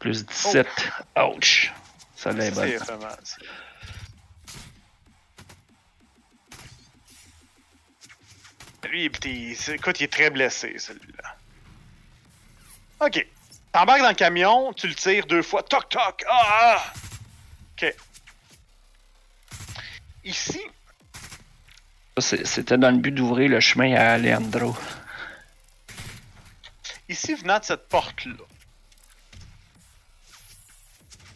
Plus 17. Oh. Ouch. Ça l'est bon. Lui, écoute, il est très blessé, celui-là. Ok. T'embarques dans le camion, tu le tires 2 fois. Toc, toc! Ah! Ok. Ici. C'était dans le but d'ouvrir le chemin à Alejandro. Ici, venant de cette porte-là,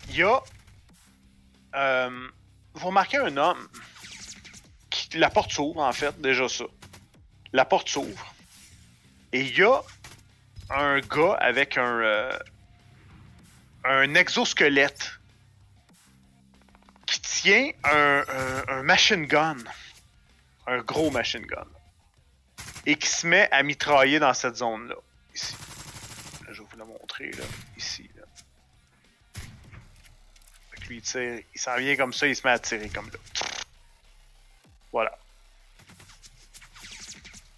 il y a. Vous remarquez un homme. La porte s'ouvre, en fait, déjà ça. La porte s'ouvre. Et il y a un gars avec un exosquelette qui tient un machine gun. Un gros machine gun. Et qui se met à mitrailler dans cette zone-là. Ici. Là, je vais vous la montrer. Là. Ici. Là. Donc, lui, il tire. Il s'en vient comme ça. Il se met à tirer comme là. Voilà.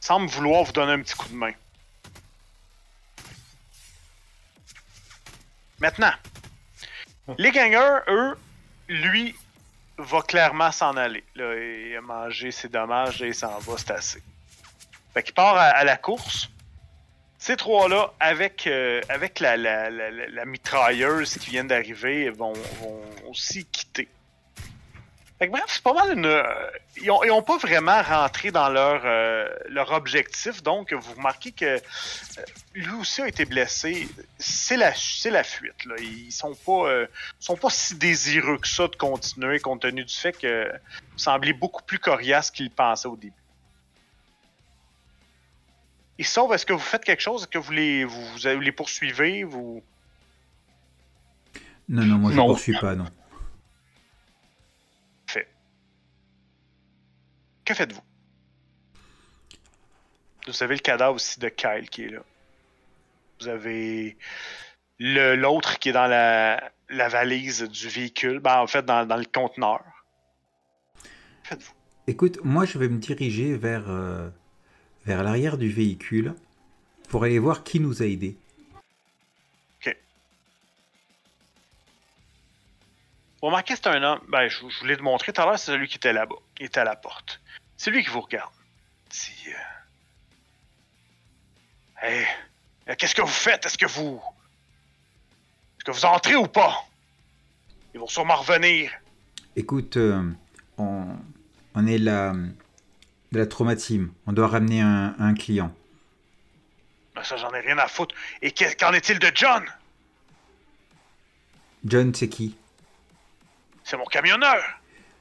Semble vouloir vous donner un petit coup de main. Maintenant, les gangers, eux, lui, va clairement s'en aller. Là, il a mangé ses dommages et il s'en va, c'est assez. Fait qu'il part à la course. Ces trois-là, avec la mitrailleuse qui vient d'arriver, vont aussi quitter. Fait que bref, c'est pas mal une... ils n'ont pas vraiment rentré dans leur objectif, donc vous remarquez que lui aussi a été blessé. C'est la fuite, là. Ils sont pas si désireux que ça de continuer, compte tenu du fait que semblait beaucoup plus coriace qu'il pensait au début. Ils sauvent, est-ce que vous faites quelque chose? Est-ce que vous les poursuivez? Vous... Non, moi je ne poursuis pas, non. Fait. Que faites-vous? Vous avez le cadavre aussi de Kyle qui est là. Vous avez l'autre qui est dans la valise du véhicule, ben, en fait dans le conteneur. Que faites-vous? Écoute, moi je vais me diriger vers l'arrière du véhicule pour aller voir qui nous a aidés. Ok. Vous remarquez, c'est un homme, ben, je voulais te montrer tout à l'heure, c'est celui qui était là-bas, il était à la porte. C'est lui qui vous regarde. Hey, qu'est-ce que vous faites? Est-ce que vous entrez ou pas? Ils vont sûrement revenir. Écoute, on est là... de la Trauma Team. On doit ramener un client. Ça, j'en ai rien à foutre. Et qu'en est-il de John? John, c'est qui? C'est mon camionneur.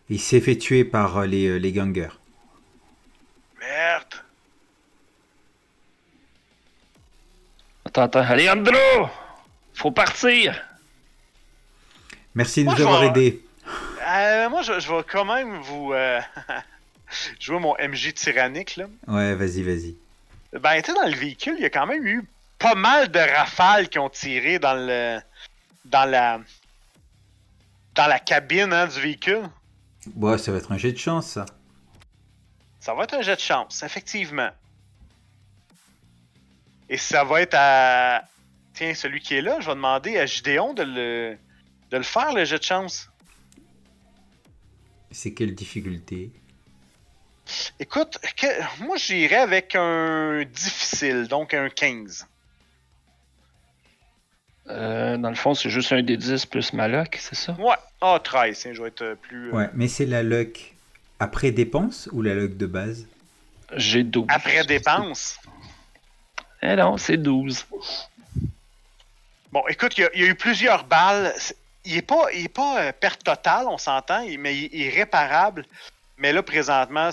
Il s'est fait tuer par les gangers. Merde. Attends. Alejandro! Faut partir! Merci de nous avoir aidés. Moi, je vais quand même vous... Je vois mon MJ tyrannique, là. Ouais, vas-y. Ben, tu sais, dans le véhicule, il y a quand même eu pas mal de rafales qui ont tiré dans la cabine, hein, du véhicule. Ouais, ça va être un jet de chance, ça. Ça va être un jet de chance, effectivement. Et ça va être à... Tiens, celui qui est là, je vais demander à Gideon de le faire, le jet de chance. C'est quelle difficulté? Écoute, moi j'irais avec un difficile, donc un 15. Dans le fond, c'est juste un des 10 plus ma luck, c'est ça? Ouais, 13, hein, je vais être plus... Ouais, mais c'est la luck après dépense ou la luck de base? J'ai 12. Après dépense? Eh non, c'est 12. Bon, écoute, il y a eu plusieurs balles. Il n'est pas perte totale, on s'entend, mais il est réparable. Mais là, présentement,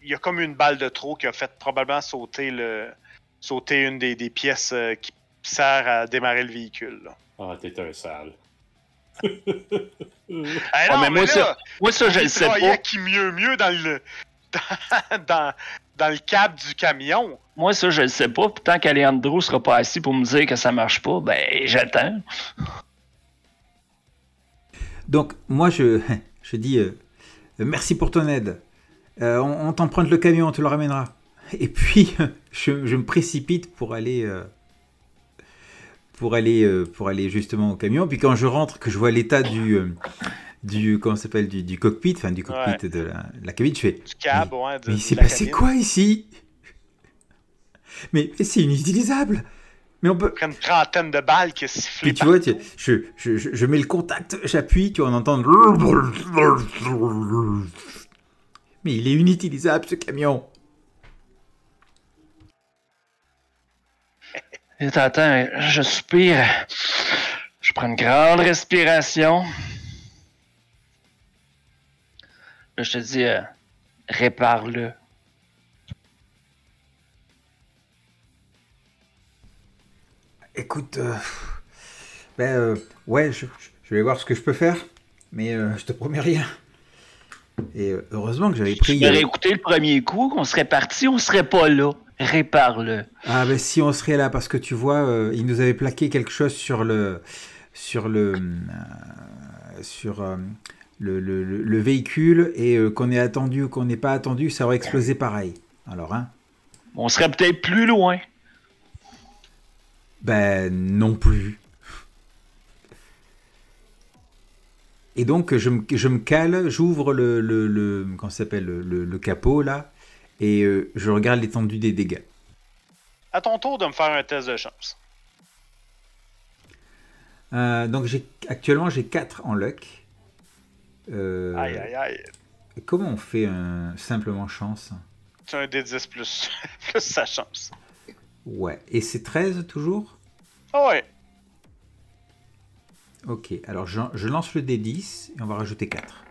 il y a comme une balle de trop qui a fait probablement sauter une des pièces qui sert à démarrer le véhicule. Ah, t'es un sale. Moi, ça, je le sais pas. Il y a qui mieux dans le cap du camion. Moi, ça, je le sais pas. Puis tant qu'Alejandro sera pas assis pour me dire que ça marche pas, ben, j'attends. Donc, moi, je dis... merci pour ton aide. On t'emprunte le camion, on te le ramènera. Et puis, je me précipite pour aller justement au camion. Puis quand je rentre, que je vois l'état du cockpit, enfin du cockpit, ouais, de la cabine, je fais... Du cab, mais, ouais. Mais il s'est passé cabine. Quoi ici? Mais c'est inutilisable. Mais on peut... Une trentaine de balles qui sifflent. Et tu vois, je mets le contact, j'appuie, tu en entends. Mais il est inutilisable, ce camion. Attends, je soupire. Je prends une grande respiration. Là, je te dis, répare-le. Écoute, ouais, je vais voir ce que je peux faire, mais je te promets rien. Et heureusement que j'avais pris... Si j'aurais écouté le premier coup, on serait parti, on serait pas là. Répare-le. Ah ben si, on serait là, parce que tu vois, il nous avait plaqué quelque chose sur le véhicule, et qu'on ait attendu ou qu'on n'ait pas attendu, ça aurait explosé pareil. Alors, hein? On serait peut-être plus loin. Ben, non plus. Et donc, je me cale, j'ouvre le capot, là, et je regarde l'étendue des dégâts. À ton tour de me faire un test de chance. Donc, actuellement, j'ai 4 en luck. Aïe. Comment on fait simplement chance? C'est un D10 plus sa chance. Ouais, et c'est 13 toujours? Ah ouais. Ok, alors je lance le D10 et on va rajouter 4.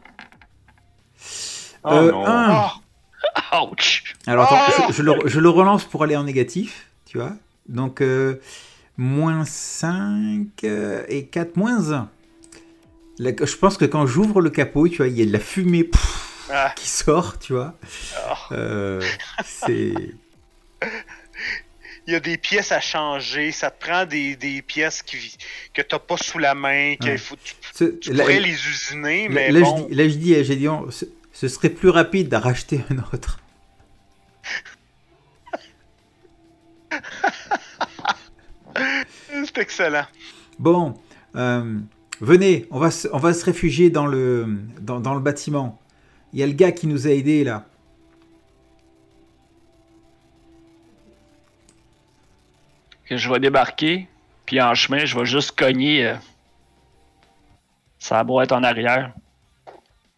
1. Ouch. Alors attends, je le relance pour aller en négatif, tu vois. Donc moins 5 et 4, moins 1. Là, je pense que quand j'ouvre le capot, tu vois, il y a de la fumée qui sort, tu vois. C'est... Il y a des pièces à changer, ça te prend des pièces que t'as pas sous la main, qu'il faut, tu pourrais les usiner, mais là, bon... Là, je dis à Gédion, ce serait plus rapide d'en racheter un autre. C'est excellent. Bon, venez, on va se réfugier dans le bâtiment. Il y a le gars qui nous a aidés, là. Je vais débarquer, puis en chemin, je vais juste cogner sa boîte en arrière.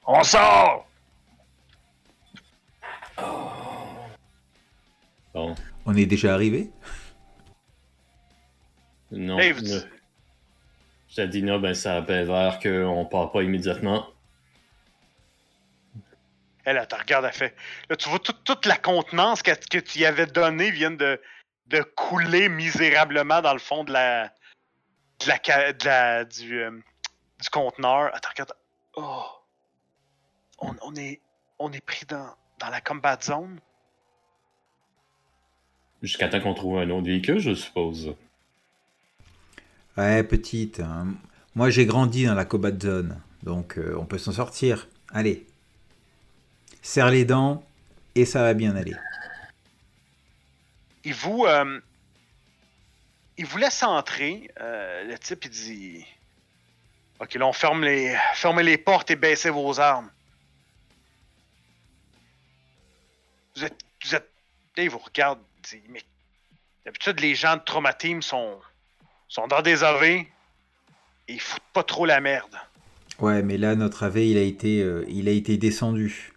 On sort! Bon. On est déjà arrivé? Non. Hey, Jadina, ben ça appelle vert qu'on part pas immédiatement. Elle, là, tu regardes, elle fait. Là, tu vois toute la contenance que tu y avais donnée vient de couler misérablement dans le fond du conteneur. Attends, regarde. Oh. On est pris dans la combat zone. Jusqu'à temps qu'on trouve un autre véhicule, je suppose. Ouais, petite. Hein. Moi, j'ai grandi dans la combat zone, donc on peut s'en sortir. Allez. Serre les dents et ça va bien aller. Il vous laisse entrer. Le type, il dit... Ok, là, on fermez les portes et baissez vos armes. Là, il vous regarde, il dit, mais d'habitude, les gens de Trauma Team sont dans des AV et ils foutent pas trop la merde. Ouais, mais là, notre AV, il a été descendu.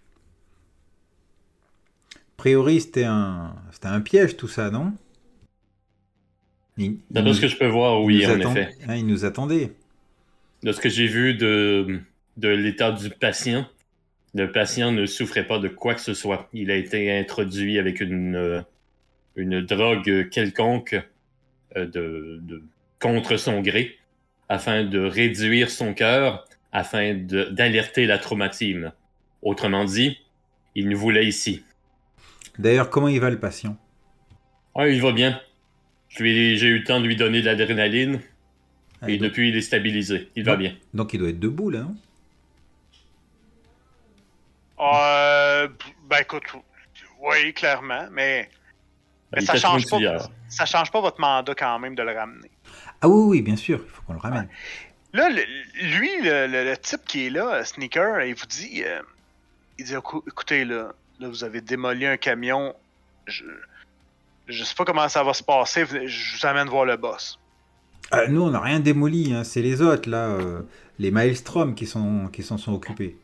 A priori, c'était un piège, tout ça, non? D'après ce que je peux voir, oui, en effet. Hein, il nous attendait. De ce que j'ai vu de l'état du patient, le patient ne souffrait pas de quoi que ce soit. Il a été introduit avec une drogue quelconque contre son gré, afin de réduire son cœur, afin d'alerter la traumatisme. Autrement dit, il nous voulait ici. D'ailleurs, comment il va le patient? Ah, il va bien. J'ai eu le temps de lui donner de l'adrénaline. Ah, et depuis, il est stabilisé. Il va bien. Donc, il doit être debout, là, non? Ben écoute, oui, clairement, mais ça change pas votre mandat quand même de le ramener. Ah oui, bien sûr, il faut qu'on le ramène. Là, le type qui est là, Sneaker, il vous dit, écoutez, là vous avez démoli un camion, je sais pas comment ça va se passer, je vous amène voir le boss. Nous, on n'a rien démoli, hein, c'est les autres, là, les Maelstrom qui s'en sont occupés.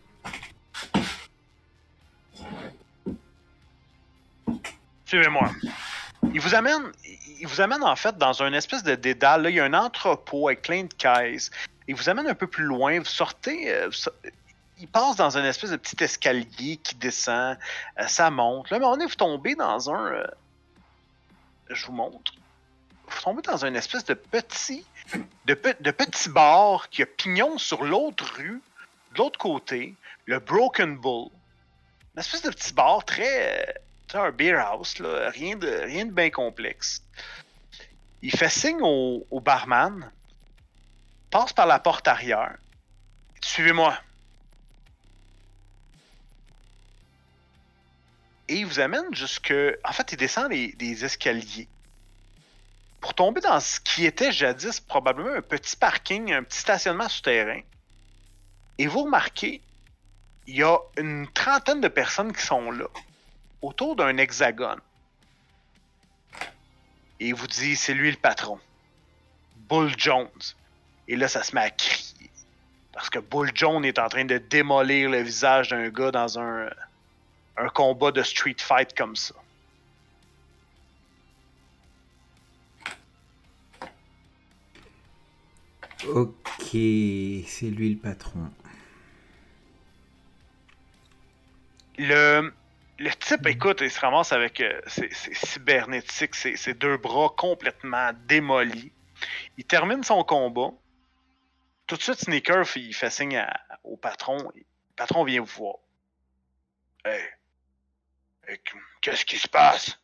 Suivez-moi. Il vous amène en fait dans une espèce de dédale. Là, il y a un entrepôt avec plein de caisses. Il vous amène un peu plus loin. Vous sortez. Il passe dans une espèce de petit escalier qui descend. Ça monte. Là, on est tombé dans un. Je vous montre. Vous tombez dans une espèce de petit bar qui a pignon sur l'autre rue, de l'autre côté, le Broken Bull. Une espèce de petit bar très. Un beer house, là, rien de bien complexe. Il fait signe au barman, passe par la porte arrière. Suivez-moi. Et il vous amène jusque... En fait, il descend des escaliers pour tomber dans ce qui était jadis probablement un petit parking, un petit stationnement souterrain. Et vous remarquez, il y a une trentaine de personnes qui sont là, autour d'un hexagone. Et il vous dit, c'est lui le patron. Bull Jones. Et là, ça se met à crier. Parce que Bull Jones est en train de démolir le visage d'un gars dans un combat de street fight comme ça. Ok, c'est lui le patron. Le type, écoute, il se ramasse avec ses cybernétiques, ses deux bras complètement démolis. Il termine son combat. Tout de suite, Sneaker, il fait signe au patron. Le patron vient vous voir. « Hey, qu'est-ce qui se passe? »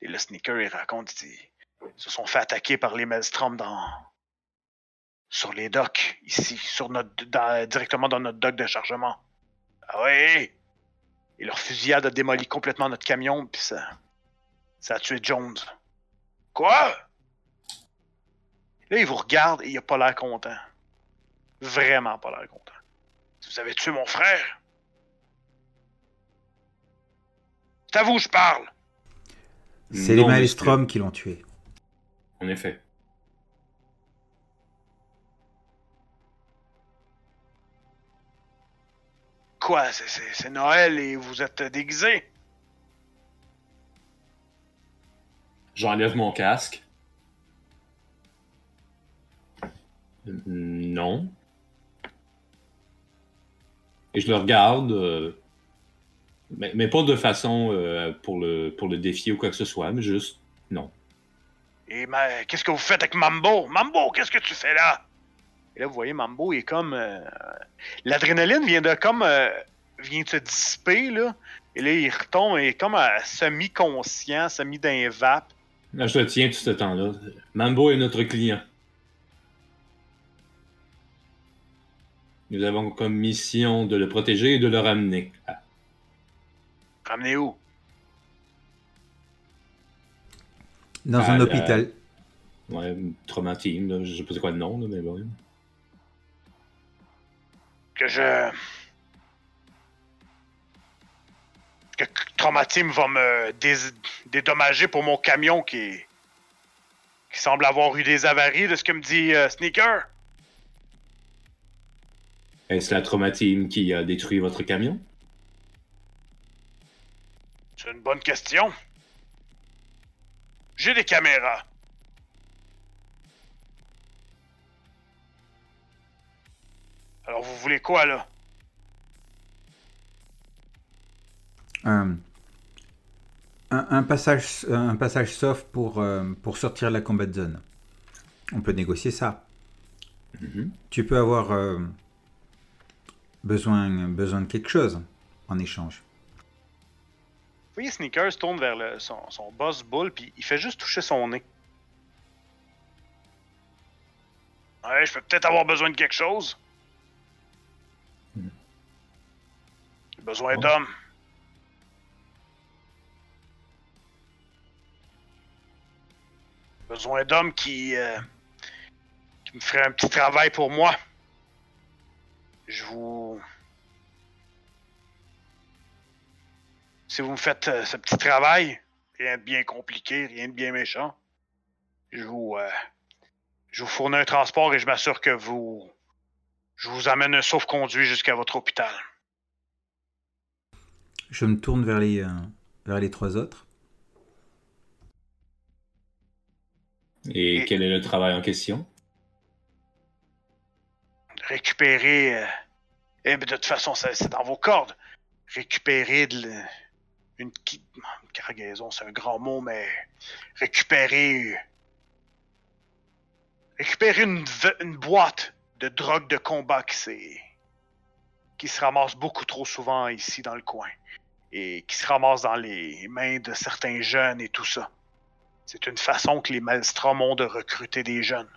Et là, Sneaker, il raconte, ils se sont fait attaquer par les Maelstrom sur les docks, ici, directement dans notre dock de chargement. « Ah oui! » Et leur fusillade a démoli complètement notre camion, puis ça a tué Jones. « Quoi? » Là, il vous regarde et il a pas l'air content. Vraiment pas l'air content. « Vous avez tué mon frère? » « C'est à vous, je parle! » C'est les Maelstrom qui l'ont tué. En effet. Quoi? C'est Noël et vous êtes déguisé? J'enlève mon casque. Non. Et je le regarde... Mais pas de façon pour le défier ou quoi que ce soit, mais juste non. Et qu'est-ce que vous faites avec Mambo? Mambo, qu'est-ce que tu fais là? Et là, vous voyez, Mambo, il est comme... L'adrénaline vient de se dissiper, là. Et là, il retombe, il est comme semi-conscient, semi dans les vapes. Là, je le tiens tout ce temps-là. Mambo est notre client. Nous avons comme mission de le protéger et de le ramener. Ramenez où? Dans un hôpital. Ouais, Trauma Team, là. Je sais pas c'est quoi le nom, là, mais bon. Que Trauma Team va me dédommager pour mon camion qui semble avoir eu des avaries, de ce que me dit Sneaker. Est-ce la Trauma Team qui a détruit votre camion? C'est une bonne question. J'ai des caméras. Alors, vous voulez quoi, là? Un passage soft pour sortir de la combat zone. On peut négocier ça. Mm-hmm. Tu peux avoir besoin de quelque chose en échange. Vous voyez, Sneakers tourne vers son boss Bull, puis il fait juste toucher son nez. Ouais, je peux peut-être avoir besoin de quelque chose. J'ai besoin d'hommes. J'ai besoin d'hommes qui me feraient un petit travail pour moi. Si vous me faites ce petit travail, rien de bien compliqué, rien de bien méchant, je vous fournis un transport et je m'assure que je vous amène un sauf-conduit jusqu'à votre hôpital. Je me tourne vers les trois autres. Et quel est le travail en question? Récupérer... de toute façon, c'est dans vos cordes. Récupérer une cargaison, c'est un grand mot, mais récupérer une boîte de drogue de combat qui se ramasse beaucoup trop souvent ici dans le coin et qui se ramasse dans les mains de certains jeunes et tout ça. C'est une façon que les Maelstrom ont de recruter des jeunes.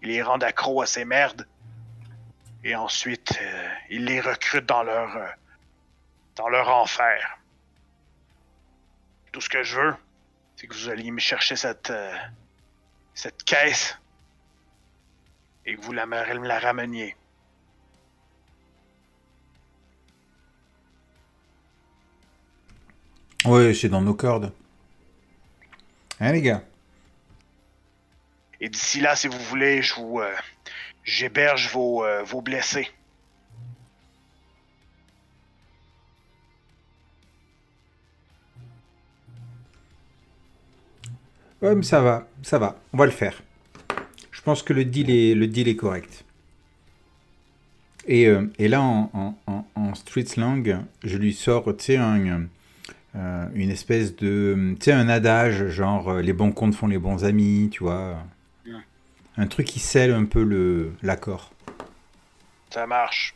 Ils les rendent accros à ces merdes et ensuite ils les recrutent dans leur enfer. Tout ce que je veux, c'est que vous alliez me chercher cette caisse et que vous me la rameniez. Oui, c'est dans nos cordes. Hein, les gars? Et d'ici là, si vous voulez, j'héberge vos blessés. Ouais, mais ça va, on va le faire. Je pense que le deal est correct. Et là, en street slang, je lui sors, tu sais, une espèce de... Tu sais, un adage, genre, les bons comptes font les bons amis, tu vois. Ouais. Un truc qui scelle un peu l'accord. Ça marche.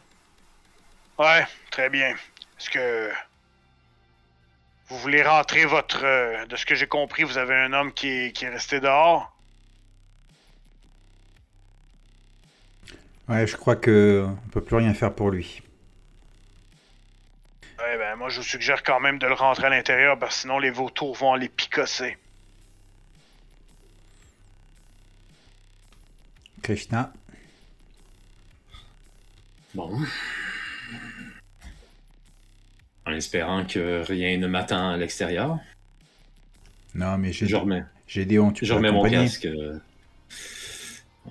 Ouais, très bien. Est-ce que... Vous voulez rentrer votre... de ce que j'ai compris, vous avez un homme qui est resté dehors? Ouais, je crois que on peut plus rien faire pour lui. Ouais, ben moi je vous suggère quand même de le rentrer à l'intérieur, parce que sinon les vautours vont les picosser. Krishna. Bon. En espérant que rien ne m'attend à l'extérieur. Non, mais j'ai... Gédeon, tu peux accompagner. Je remets mon casque...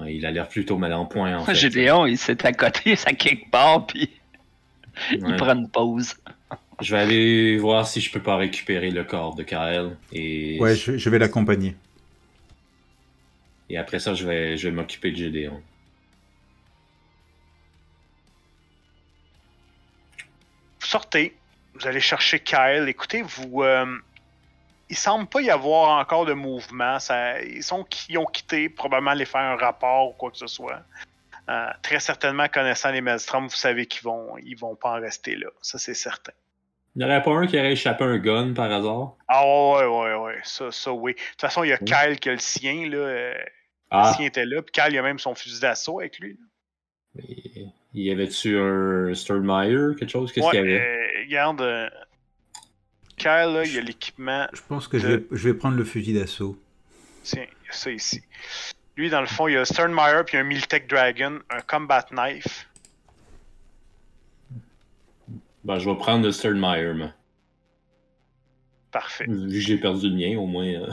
Il a l'air plutôt mal en point, en fait. Gédeon, il s'est à côté, ça kick part, puis il prend une pause. Je vais aller voir si je peux pas récupérer le corps de Kael. Et... Ouais, je vais l'accompagner. Et après ça, je vais m'occuper de Gédeon. Vous sortez, vous allez chercher Kael. Écoutez, vous... Il semble pas y avoir encore de mouvement. Ça, ils ont quitté, probablement aller faire un rapport ou quoi que ce soit. Très certainement, connaissant les Maelstrom, vous savez qu'ils vont pas en rester là. Ça, c'est certain. Il n'y aurait pas un qui aurait échappé un gun par hasard? Ah ouais. Ça oui. De toute façon, il y a Kyle qui a le sien, là. Le sien était là. Puis Kyle, il a même son fusil d'assaut avec lui. Il y avait-tu un Sternmeyer, quelque chose? Qu'est-ce qu'il y avait? Regarde... Kyle, là, il y a l'équipement... Je pense que je vais prendre le fusil d'assaut. Tiens, il y a ça ici. Lui, dans le fond, il y a Sternmeyer, puis un Militech Dragon, un Combat Knife. Ben, je vais prendre le Sternmeyer, moi. Parfait. Vu que j'ai perdu le mien, au moins...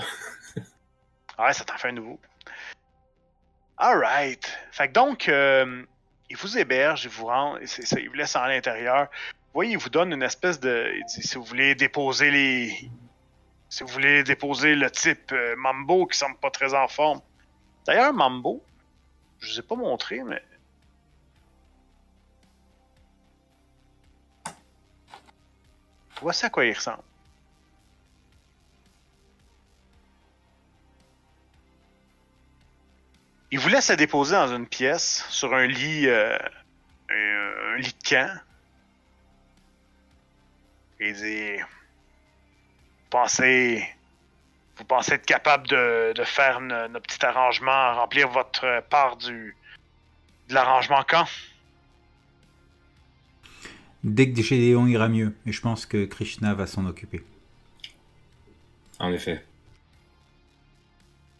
Ouais, ça t'en fait un nouveau. Alright. Fait que donc, il vous héberge, il vous rend... Il vous laisse à l'intérieur... Oui, il vous donne une espèce de... Il dit, si vous voulez déposer le type Mambo qui semble pas très en forme. D'ailleurs, Mambo, je vous ai pas montré, mais... Voici à quoi il ressemble. Il vous laisse le déposer dans une pièce, sur un lit... un lit de camp. Il dit, vous pensez être capable de faire notre petit arrangement, remplir votre part de l'arrangement quand? Dès que Gédeon ira mieux, et je pense que Krishna va s'en occuper. En effet.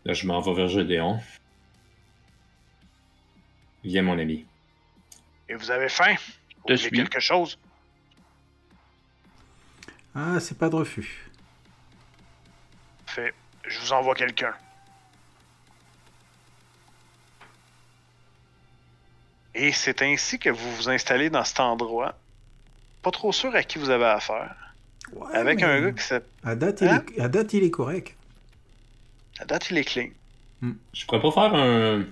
Là, je m'en vais vers Gédeon. Viens, mon ami. Et vous avez faim? Vous voulez quelque chose? Ah, c'est pas de refus. Fait, je vous envoie quelqu'un. Et c'est ainsi que vous vous installez dans cet endroit. Pas trop sûr à qui vous avez affaire. Ouais, avec un gars qui s'appelle... À date, il est correct. À date, il est clean. Je pourrais pas faire un...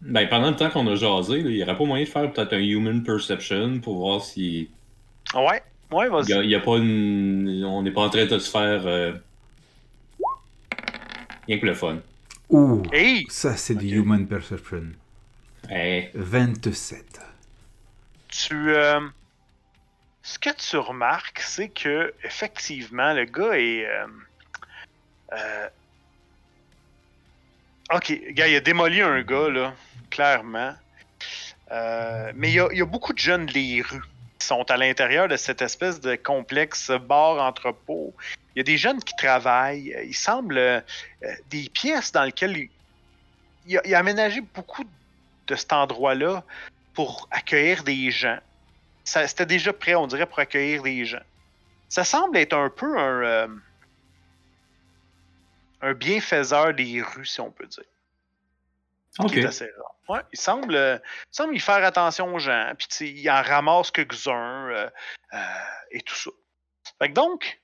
Ben, pendant le temps qu'on a jasé, là, il y aurait pas moyen de faire peut-être un Human Perception pour voir si... Ouais. Ouais, vas-y. Il y a pas une... On n'est pas en train de se faire... Rien que le fun. Ouh, hey! Ça, c'est du Human Perception. Hey. 27. Ce que tu remarques, c'est que, effectivement, le gars est... Ok, le gars, il a démoli un gars, là, clairement. Mais il y a beaucoup de jeunes des rues. Sont à l'intérieur de cette espèce de complexe bar-entrepôt. Il y a des jeunes qui travaillent. Il semble des pièces dans lesquelles il a aménagé beaucoup de cet endroit-là pour accueillir des gens. C'était déjà prêt, on dirait, pour accueillir des gens. Ça semble être un peu un bienfaiseur des rues, si on peut dire. Ok. C'est assez rare. Ouais, il semble y faire attention aux gens, puis il en ramasse quelques-uns et tout ça. Fait que donc,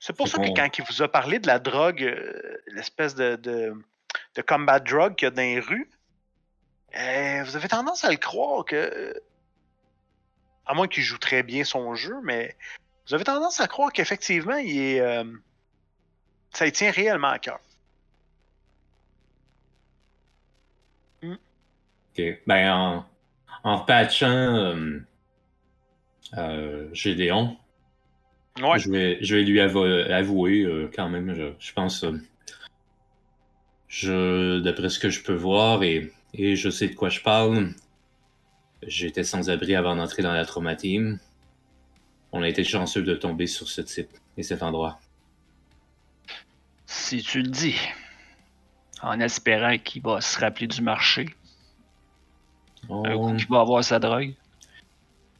c'est pour ça que quand il vous a parlé de la drogue, l'espèce de combat drug qu'il y a dans les rues, vous avez tendance à le croire que à moins qu'il joue très bien son jeu, mais vous avez tendance à croire qu'effectivement, il est, ça y tient réellement à cœur. Okay. Ben, en patchant Gideon, ouais. je vais lui avouer quand même, je pense, d'après ce que je peux voir, et je sais de quoi je parle, j'étais sans abri avant d'entrer dans la Trauma Team. On a été chanceux de tomber sur ce type et cet endroit. Si tu le dis, en espérant qu'il va se rappeler du marché. Un coup qui va avoir sa drogue.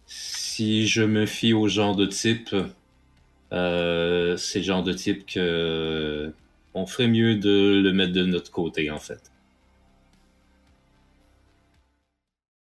Si je me fie au genre de type, c'est le genre de type que on ferait mieux de le mettre de notre côté en fait.